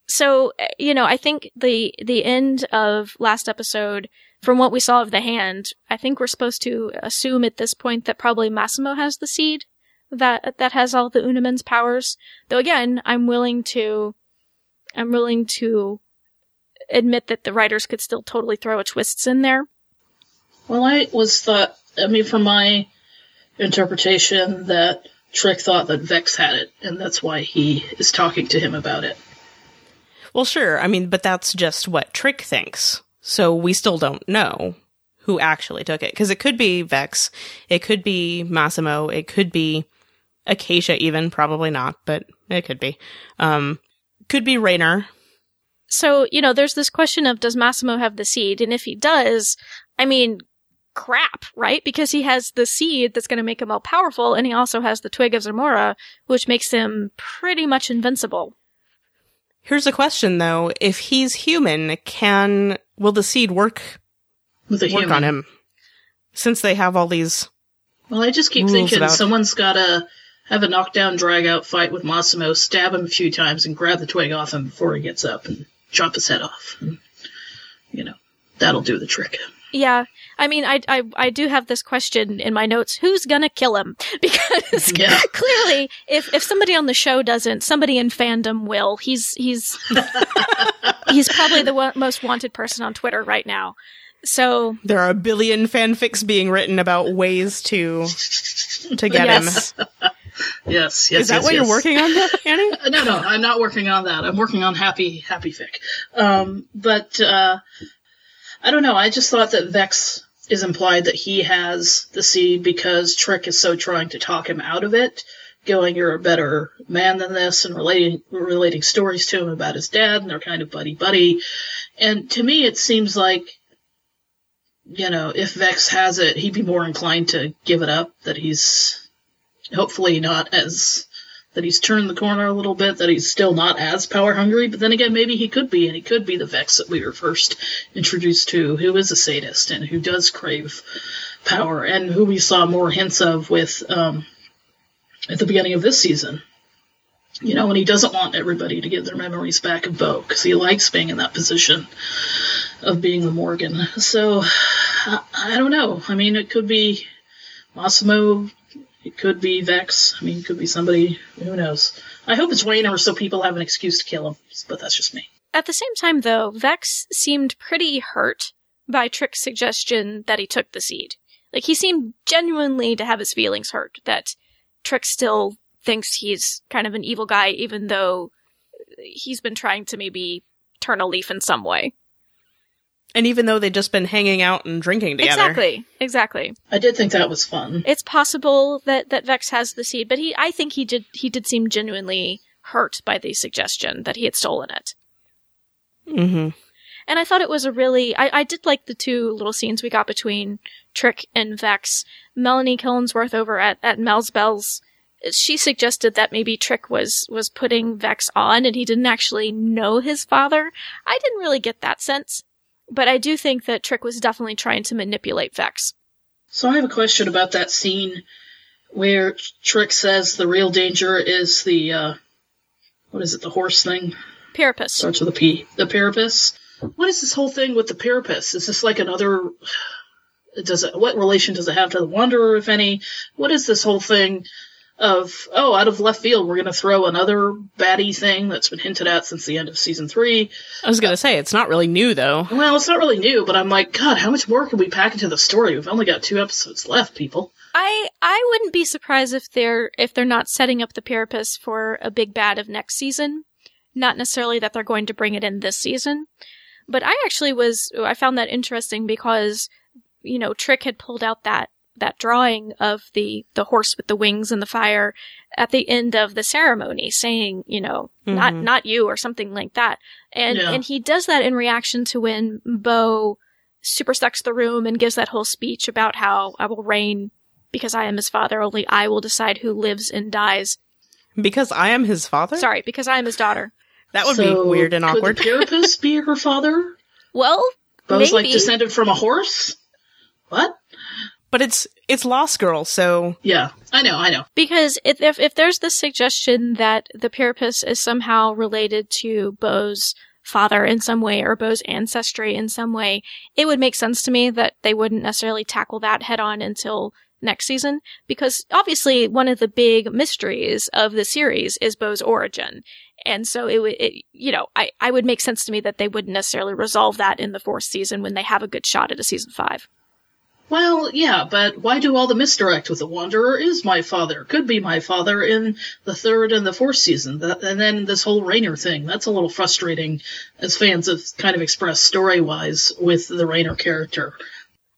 So, you know, I think the, the end of last episode, from what we saw of the hand, I think we're supposed to assume at this point that probably Massimo has the seed. That that has all the Unumens powers. Though again, I'm willing to, I'm willing to admit that the writers could still totally throw a twists in there. Well, I was thought. I mean, from my interpretation, that Trick thought that Vex had it, and that's why he is talking to him about it. Well, sure. I mean, but that's just what Trick thinks. So we still don't know who actually took it, because it could be Vex, it could be Massimo, it could be Acacia even, probably not, but it could be. Um, could be Rainer. So, you know, there's this question of, does Massimo have the seed? And if he does, I mean, crap, right? Because he has the seed that's going to make him all powerful, and he also has the Twig of Zamora, which makes him pretty much invincible. Here's a question, though. If he's human, can will the seed work with a work human on him? Since they have all these. Well, I just keep thinking about... someone's got to have a knockdown, drag-out fight with Massimo, stab him a few times, and grab the twig off him before he gets up, and chop his head off. And, you know, that'll do the trick. Yeah. I mean, I, I, I do have this question in my notes. Who's going to kill him? Because yeah. Clearly, if, if somebody on the show doesn't, somebody in fandom will. He's, he's, he's probably the most wanted person on Twitter right now. So there are a billion fanfics being written about ways to to get yes. him. Yes, yes. Is that yes, what yes. you're working on, though, Annie? No, no, I'm not working on that. I'm working on happy, happy fic. Um, but uh, I don't know. I just thought that Vex is implied that he has the seed because Trick is so trying to talk him out of it, going, "You're a better man than this," and relating relating stories to him about his dad, and they're kind of buddy buddy. And to me, it seems like, you know, if Vex has it, he'd be more inclined to give it up, that he's hopefully not as, that he's turned the corner a little bit, that he's still not as power hungry. But then again, maybe he could be, and he could be the Vex that we were first introduced to, who is a sadist and who does crave power, and who we saw more hints of with um, at the beginning of this season. You know, and he doesn't want everybody to get their memories back of Bo, because he likes being in that position of being the Morgan. So, I, I don't know. I mean, it could be Massimo, it could be Vex, I mean, it could be somebody, who knows. I hope it's Rainer, so people have an excuse to kill him, but that's just me. At the same time, though, Vex seemed pretty hurt by Trick's suggestion that he took the seed. Like, he seemed genuinely to have his feelings hurt, that Trick still thinks he's kind of an evil guy, even though he's been trying to maybe turn a leaf in some way. And even though they've just been hanging out and drinking together. Exactly, exactly. I did think that was fun. It's possible that, that Vex has the seed, but he, I think he did he did seem genuinely hurt by the suggestion that he had stolen it. Mm-hmm. And I thought it was a really... I, I did like the two little scenes we got between Trick and Vex. Melanie Killingsworth over at, at Mel's Bells, she suggested that maybe Trick was, was putting Vex on and he didn't actually know his father. I didn't really get that sense, but I do think that Trick was definitely trying to manipulate Vex. So I have a question about that scene where Trick says the real danger is the, uh, what is it, the horse thing? Pyrippus. Starts with a P. The Pyrippus. What is this whole thing with the Pyrippus? Is this like another... Does it, what relation does it have to the Wanderer, if any? What is this whole thing of, oh, out of left field, we're going to throw another baddie thing that's been hinted at since the end of season three. I was going to uh, say, it's not really new, though. Well, it's not really new, but I'm like, God, how much more can we pack into the story? We've only got two episodes left, people. I I wouldn't be surprised if they're, if they're not setting up the Pyrippus for a big bad of next season. Not necessarily that they're going to bring it in this season. But I actually was, I found that interesting because, you know, Trick had pulled out that that drawing of the, the horse with the wings and the fire at the end of the ceremony saying, you know, mm-hmm. not not you or something like that. And yeah. and he does that in reaction to when Bo superstucks the room and gives that whole speech about how I will reign because I am his father, only I will decide who lives and dies. Because I am his father? Sorry, because I am his daughter. That would so be weird and awkward. Could the Pyrippus be her father? Well, Bo's maybe. Like descended from a horse? What? But it's it's Lost Girl, so... Yeah, I know, I know. Because if if, if there's the suggestion that the Pyrippus is somehow related to Bo's father in some way, or Bo's ancestry in some way, it would make sense to me that they wouldn't necessarily tackle that head-on until next season. Because, obviously, one of the big mysteries of the series is Bo's origin. And so, it would, it, you know, I, I would make sense to me that they wouldn't necessarily resolve that in the fourth season when they have a good shot at a season five. Well, yeah, but why do all the misdirect with the Wanderer is my father, could be my father in the third and the fourth season, that, and then this whole Rainer thing. That's a little frustrating, as fans have kind of expressed story-wise, with the Rainer character.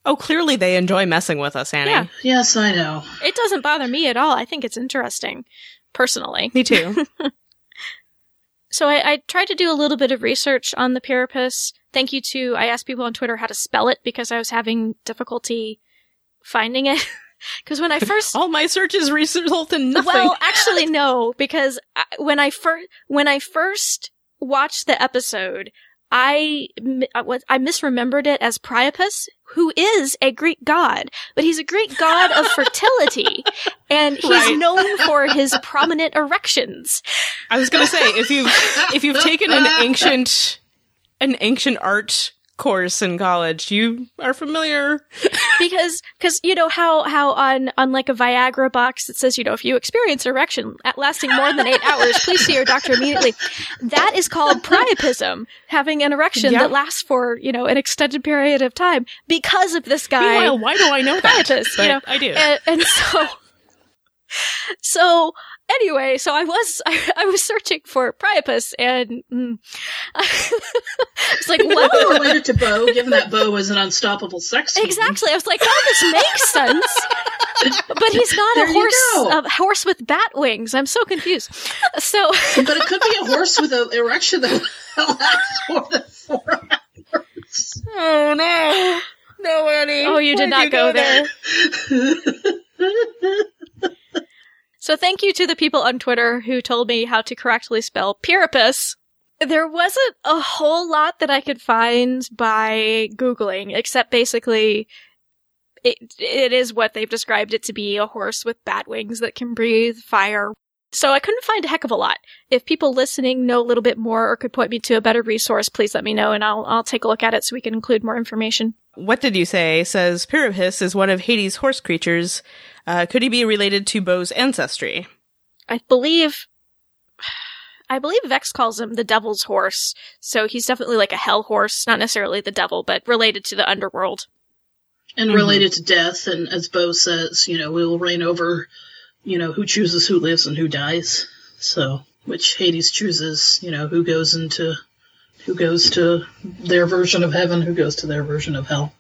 Oh, clearly they enjoy messing with us, Annie. Yeah. Yes, I know. It doesn't bother me at all. I think it's interesting, personally. Me too. So I, I tried to do a little bit of research on the Pyrippus. Thank you to, I asked people on Twitter how to spell it because I was having difficulty finding it. Because when I first... All my searches result in nothing. Well, actually, no, because I, when I first when I first watched the episode, I, I misremembered it as Priapus, who is a Greek god, but he's a Greek god of fertility, and he's right. known for his prominent erections. I was going to say, if you've, if you've taken an ancient... an ancient art course in college, you are familiar because because you know how how on on like a Viagra box it says, you know, if you experience erection lasting more than eight hours, please see your doctor immediately. That is called priapism, having an erection yeah. that lasts for, you know, an extended period of time because of this guy. Meanwhile, why do I know that? Priapus, but you know, I do, and, and so so. Anyway, so I was I, I was searching for Priapus, and mm, it's like, well, related to Bo, given that Bo was an unstoppable sex. Exactly, human. I was like, oh, this makes sense. But he's not there a horse, a horse with bat wings. I'm so confused. So, but it could be a horse with an erection that lasts more than four hours. Oh no, no, Annie. Oh, you did not you go, go there. there? So thank you to the people on Twitter who told me how to correctly spell Pyrippus. There wasn't a whole lot that I could find by Googling, except basically it, it is what they've described it to be, a horse with bat wings that can breathe fire. So I couldn't find a heck of a lot. If people listening know a little bit more or could point me to a better resource, please let me know, and I'll I'll take a look at it so we can include more information. What did you say? Says Pyrippus is one of Hades' horse creatures. Uh, could he be related to Bo's ancestry? I believe, I believe Vex calls him the devil's horse. So he's definitely like a hell horse, not necessarily the devil, but related to the underworld. And related mm-hmm. to death. And as Bo says, you know, we will reign over, you know, who chooses who lives and who dies. So, which Hades chooses, you know, who goes into, who goes to their version of heaven, who goes to their version of hell.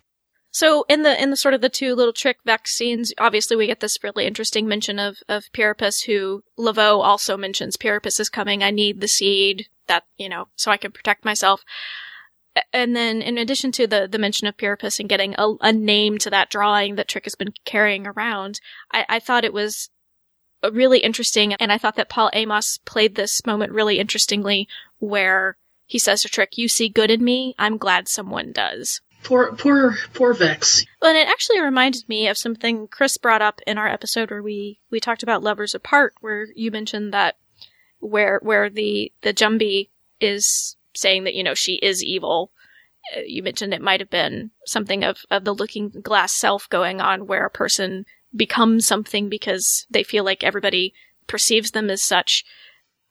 So in the in the sort of the two little Trick Vex scenes, obviously we get this really interesting mention of of Pyrippus, who Laveau also mentions. Pyrippus is coming. I need the seed that, you know, so I can protect myself. And then in addition to the the mention of Pyrippus and getting a, a name to that drawing that Trick has been carrying around, I, I thought it was really interesting, and I thought that Paul Amos played this moment really interestingly, where he says to Trick, "You see good in me. I'm glad someone does." Poor, poor, poor Vex. Well, and it actually reminded me of something Chris brought up in our episode where we, we talked about Lovers Apart, where you mentioned that where where the, the Jumbie is saying that, you know, she is evil. You mentioned it might have been something of, of the looking glass self going on, where a person becomes something because they feel like everybody perceives them as such.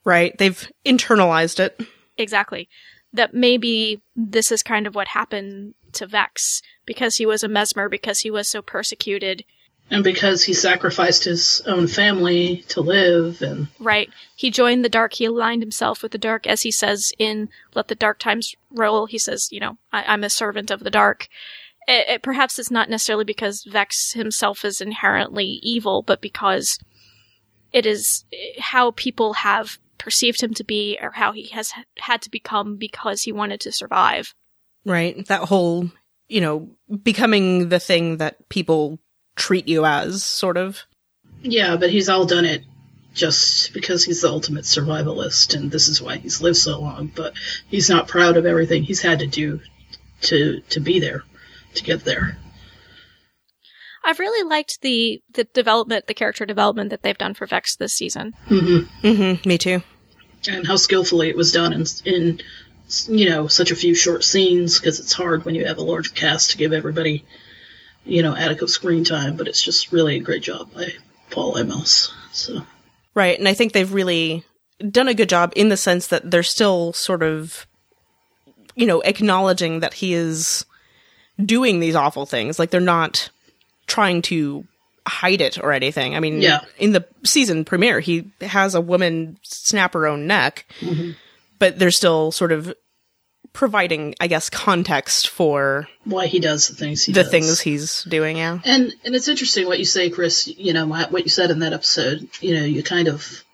Right. They've internalized it. Exactly. That maybe this is kind of what happened to Vex, because he was a mesmer, because he was so persecuted. And because he sacrificed his own family to live. And right. He joined the dark. He aligned himself with the dark. As he says in Let the Dark Times Roll, he says, you know, I- I'm a servant of the dark. It- it, perhaps it's not necessarily because Vex himself is inherently evil, but because it is how people have perceived him to be, or how he has had to become because he wanted to survive. Right. That whole, you know, becoming the thing that people treat you as, sort of. Yeah, but he's all done it just because he's the ultimate survivalist, and this is why he's lived so long. But he's not proud of everything he's had to do to to be there, to get there. I've really liked the, the development, the character development that they've done for Vex this season. Mm-hmm. Mm-hmm. Me too. And how skillfully it was done in... in you know, such a few short scenes, because it's hard when you have a large cast to give everybody, you know, adequate screen time, but it's just really a great job by Paul Amos. So. Right, and I think they've really done a good job in the sense that they're still sort of, you know, acknowledging that he is doing these awful things. Like, they're not trying to hide it or anything. I mean, yeah. In the season premiere, he has a woman snap her own neck. Mm-hmm. But they're still sort of providing, I guess, context for why he does the things he the does. things he's doing. Yeah, and and it's interesting what you say, Chris. You know what you said in that episode. You know, you kind of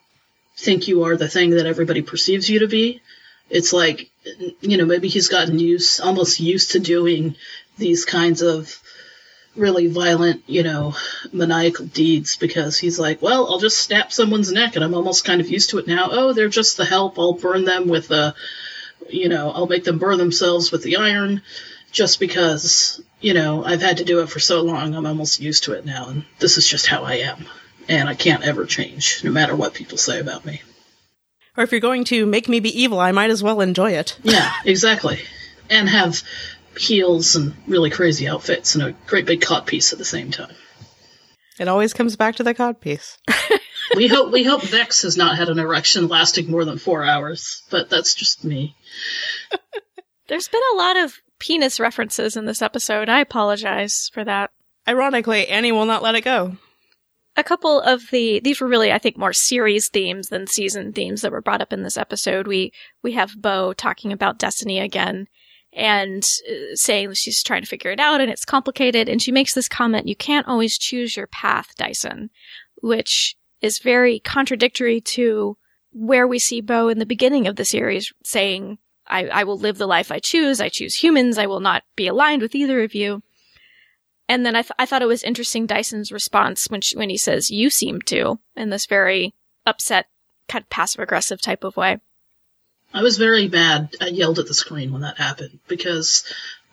think you are the thing that everybody perceives you to be. It's like, you know, maybe he's gotten used, almost used to doing these kinds of really violent, you know, maniacal deeds, because he's like, well, I'll just snap someone's neck, and I'm almost kind of used to it now. Oh, they're just the help. I'll burn them with a, you know, I'll make them burn themselves with the iron, just because, you know, I've had to do it for so long. I'm almost used to it now, and this is just how I am, and I can't ever change, no matter what people say about me. Or if you're going to make me be evil, I might as well enjoy it. Yeah, exactly. And have heels and really crazy outfits and a great big codpiece at the same time. It always comes back to the codpiece. We hope we hope Vex has not had an erection lasting more than four hours, but that's just me. There's been a lot of penis references in this episode. I apologize for that. Ironically, Annie will not let it go. A couple of the, these were really, I think, more series themes than season themes that were brought up in this episode. We we have Bo talking about destiny again and saying that she's trying to figure it out and it's complicated. And she makes this comment, you can't always choose your path, Dyson, which is very contradictory to where we see Bo in the beginning of the series saying, I, I will live the life I choose. I choose humans. I will not be aligned with either of you. And then I, th- I thought it was interesting Dyson's response when she, when he says, you seem to, in this very upset, kind of passive-aggressive type of way. I was very mad. I yelled at the screen when that happened because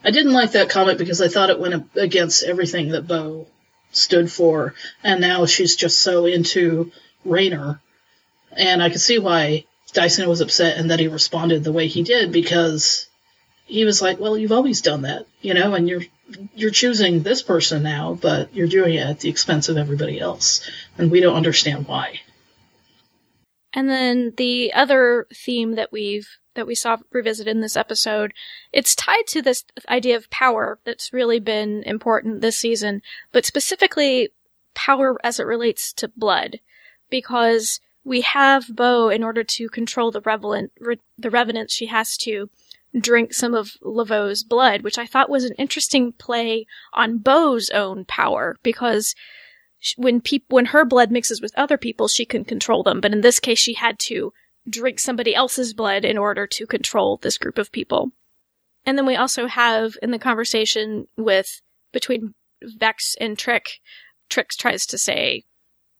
I didn't like that comment because I thought it went against everything that Bo stood for. And now she's just so into Rainer. And I could see why Dyson was upset and that he responded the way he did because he was like, well, you've always done that, you know, and you're you're choosing this person now, but you're doing it at the expense of everybody else, and we don't understand why. And then the other theme that we've that we saw revisited in this episode, it's tied to this idea of power that's really been important this season, but specifically power as it relates to blood, because we have Bo, in order to control the revenant, re- the revenant, she has to drink some of Laveau's blood, which I thought was an interesting play on Bo's own power, because she, when peop- when her blood mixes with other people, she can control them. But in this case, she had to drink somebody else's blood in order to control this group of people. And then we also have in the conversation with between Vex and Trick, Trick tries to say,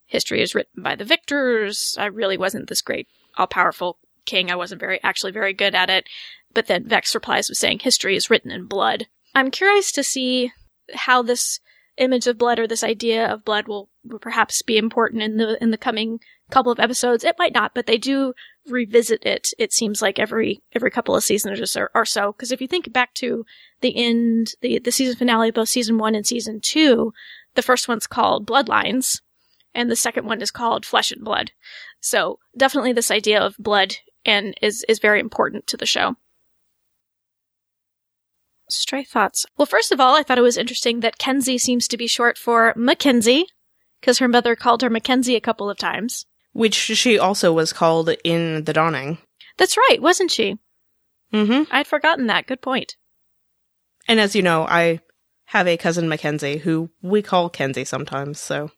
history is written by the victors. I really wasn't this great, all-powerful king. I wasn't very, actually very good at it. But then Vex replies with saying, history is written in blood. I'm curious to see how this image of blood or this idea of blood will, will perhaps be important in the in the coming couple of episodes. It might not, but they do revisit it, it seems like, every every couple of seasons or, or so. Because if you think back to the end, the, the season finale of both season one and season two, the first one's called Bloodlines. And the second one is called Flesh and Blood. So definitely this idea of blood and is, is very important to the show. Stray thoughts. Well, first of all, I thought it was interesting that Kenzi seems to be short for Mackenzie, because her mother called her Mackenzie a couple of times. Which she also was called in The Dawning. That's right, wasn't she? Mm-hmm. I'd forgotten that. Good point. And as you know, I have a cousin Mackenzie who we call Kenzi sometimes, so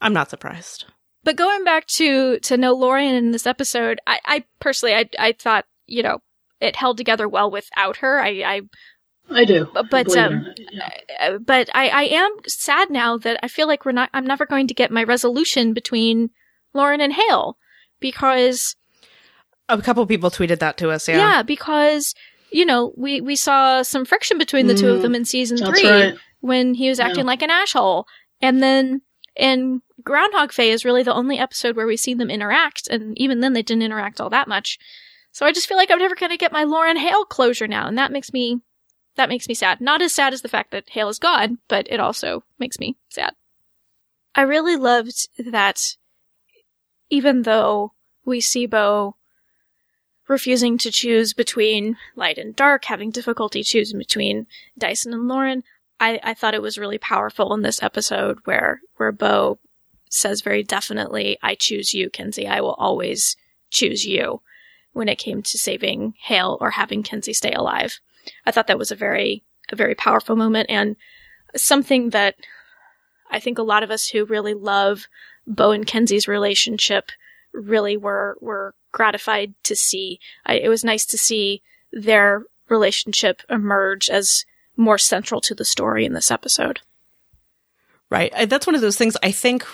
I'm not surprised. But going back to, to know Lauren in this episode, I, I personally, I I thought, you know, it held together well without her. I I, I do. But I um, yeah. but I, I am sad now that I feel like we're not. I'm never going to get my resolution between Lauren and Hale because a couple people tweeted that to us. Yeah, yeah, because you know we, we saw some friction between the mm, two of them in season three right. when he was acting yeah. like an asshole, and then. And Groundhog Day is really the only episode where we see them interact, and even then they didn't interact all that much. So I just feel like I'm never going to get my Lauren Hale closure now, and that makes me that makes me sad. Not as sad as the fact that Hale is gone, but it also makes me sad. I really loved that even though we see Bo refusing to choose between light and dark, having difficulty choosing between Dyson and Lauren, I, I thought it was really powerful in this episode where, where Bo says very definitely, I choose you, Kenzi. I will always choose you when it came to saving Hale or having Kenzi stay alive. I thought that was a very, a very powerful moment and something that I think a lot of us who really love Bo and Kenzi's relationship really were, were gratified to see. I, it was nice to see their relationship emerge as more central to the story in this episode. Right. That's one of those things I think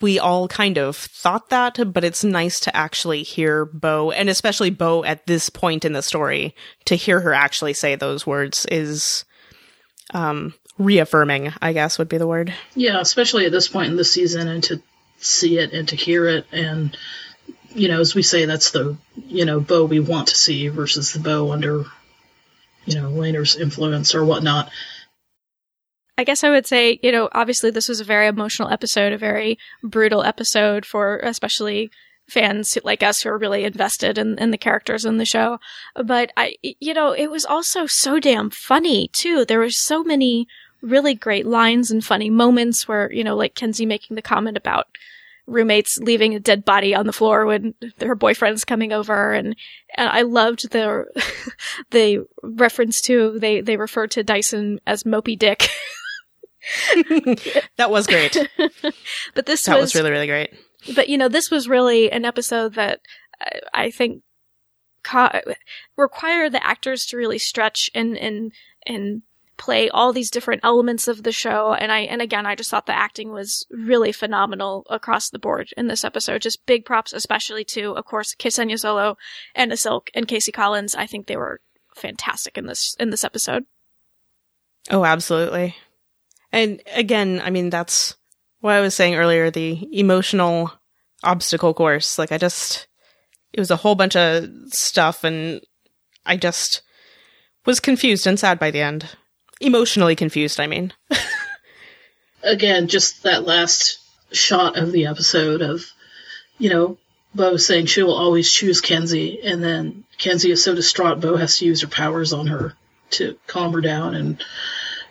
we all kind of thought that, but it's nice to actually hear Bo, and especially Bo at this point in the story, to hear her actually say those words is um, reaffirming, I guess would be the word. Yeah, especially at this point in the season, and to see it and to hear it. And, you know, as we say, that's the, you know, Bo we want to see versus the Bo under you know, Rainer's influence or whatnot. I guess I would say, you know, obviously this was a very emotional episode, a very brutal episode for especially fans who, like us, who are really invested in, in the characters in the show. But, I, you know, it was also so damn funny, too. There were so many really great lines and funny moments where, you know, like Kenzi making the comment about roommates leaving a dead body on the floor when her boyfriend's coming over. And, and I loved the the reference to, they, they referred to Dyson as Mopey Dick. That was great. But this that was, was really, really great. But, you know, this was really an episode that I, I think ca- required the actors to really stretch and, and, and play all these different elements of the show. And I, and again, I just thought the acting was really phenomenal across the board in this episode. Just big props, especially to, of course, Ksenia Solo, Anna Silk, and Casey Collins. I think they were fantastic in this, in this episode. Oh, absolutely. And again, I mean, that's what I was saying earlier, the emotional obstacle course. Like, I just, it was a whole bunch of stuff, and I just was confused and sad by the end. Emotionally confused, I mean. Again, just that last shot of the episode of, you know, Bo saying she will always choose Kenzi, and then Kenzi is so distraught, Bo has to use her powers on her to calm her down, and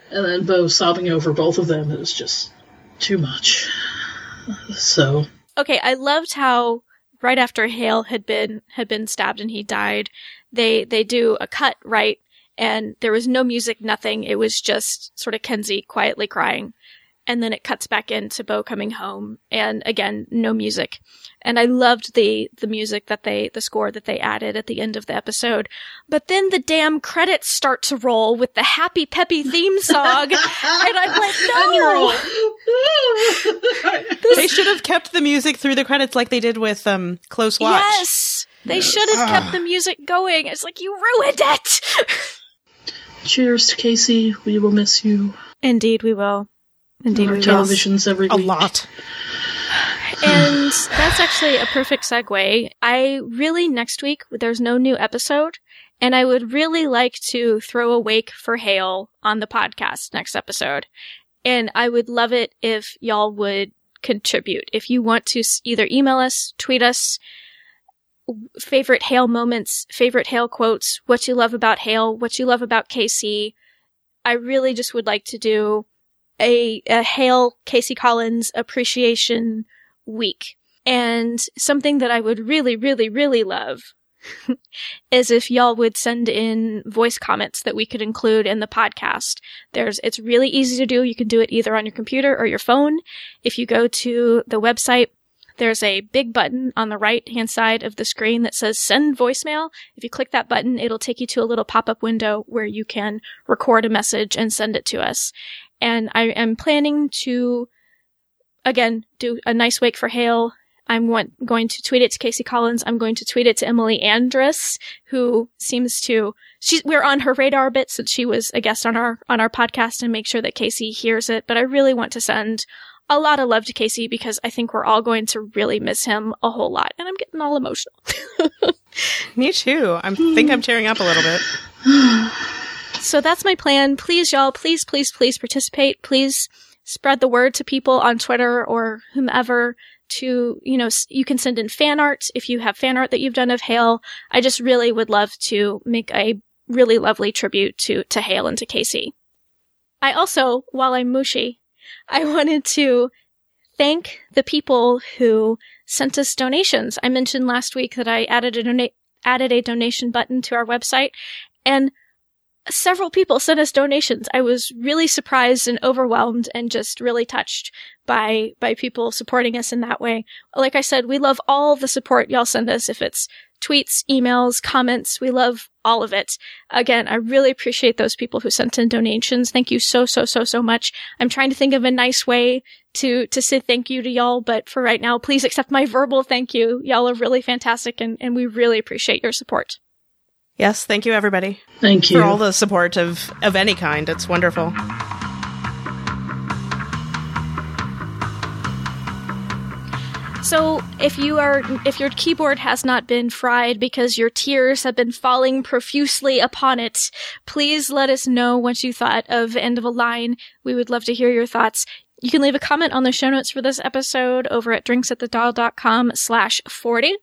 And then Bo sobbing over both of them. It was just too much. So. Okay, I loved how right after Hale had been had been stabbed and he died, they, they do a cut, right? And there was no music, nothing. It was just sort of Kenzi quietly crying. And then it cuts back into Bo coming home. And again, no music. And I loved the, the music that they, the score that they added at the end of the episode. But then the damn credits start to roll with the happy peppy theme song. And I'm like, no! This- they should have kept the music through the credits like they did with um, Close Watch. Yes! They yes. should have kept the music going. It's like, you ruined it! Cheers to Casey. We will miss you. Indeed, we will. Indeed, our televisions every week. A lot. And that's actually a perfect segue. I really, next week, there's no new episode, and I would really like to throw a wake for Hale on the podcast next episode. And I would love it if y'all would contribute. If you want to either email us, tweet us, favorite Hale moments, favorite Hale quotes, what you love about Hale, what you love about Casey. I really just would like to do A, a Hale Casey Collins appreciation week. And something that I would really, really, really love is if y'all would send in voice comments that we could include in the podcast. There's, it's really easy to do. You can do it either on your computer or your phone. If you go to the website, there's a big button on the right-hand side of the screen that says send voicemail. If you click that button, it'll take you to a little pop-up window where you can record a message and send it to us. And I am planning to, again, do a nice wake for Hale. I'm want, going to tweet it to Casey Collins. I'm going to tweet it to Emily Andress, who seems to... She's, we're on her radar a bit since she was a guest on our on our podcast, and make sure that Casey hears it. But I really want to send a lot of love to Casey because I think we're all going to really miss him a whole lot. And I'm getting all emotional. Me too. I think I'm tearing up a little bit. So that's my plan. Please, y'all, please, please, please participate. Please spread the word to people on Twitter or whomever to, you know, you can send in fan art if you have fan art that you've done of Hale. I just really would love to make a really lovely tribute to, to Hale and to Casey. I also, while I'm mushy, I wanted to thank the people who sent us donations. I mentioned last week that I added a, dona- added a donation button to our website, and several people sent us donations. I was really surprised and overwhelmed and just really touched by by people supporting us in that way. Like I said, we love all the support y'all send us, if it's tweets, emails, comments. We love all of it. Again, I really appreciate those people who sent in donations. Thank you so, so, so, so much. I'm trying to think of a nice way to to say thank you to y'all, but for right now, please accept my verbal thank you. Y'all are really fantastic, and, and we really appreciate your support. Yes, thank you, everybody. Thank you. For all the support of, of any kind. It's wonderful. So if you are, if your keyboard has not been fried because your tears have been falling profusely upon it, please let us know what you thought of End of a Line. We would love to hear your thoughts. You can leave a comment on the show notes for this episode over at drinks at the doll dot com slash forty.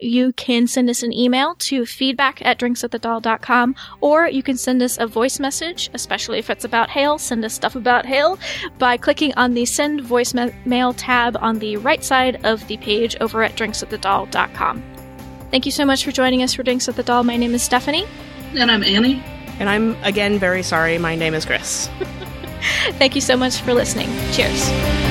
You can send us an email to feedback at drinks at the doll dot com, or you can send us a voice message, especially if it's about Hale. Send us stuff about Hale by clicking on the Send Voicemail tab on the right side of the page over at drinks at the doll dot com. Thank you so much for joining us for Drinks at the Doll. My name is Stephanie. And I'm Annie. And I'm, again, very sorry. My name is Chris. Thank you so much for listening. Cheers.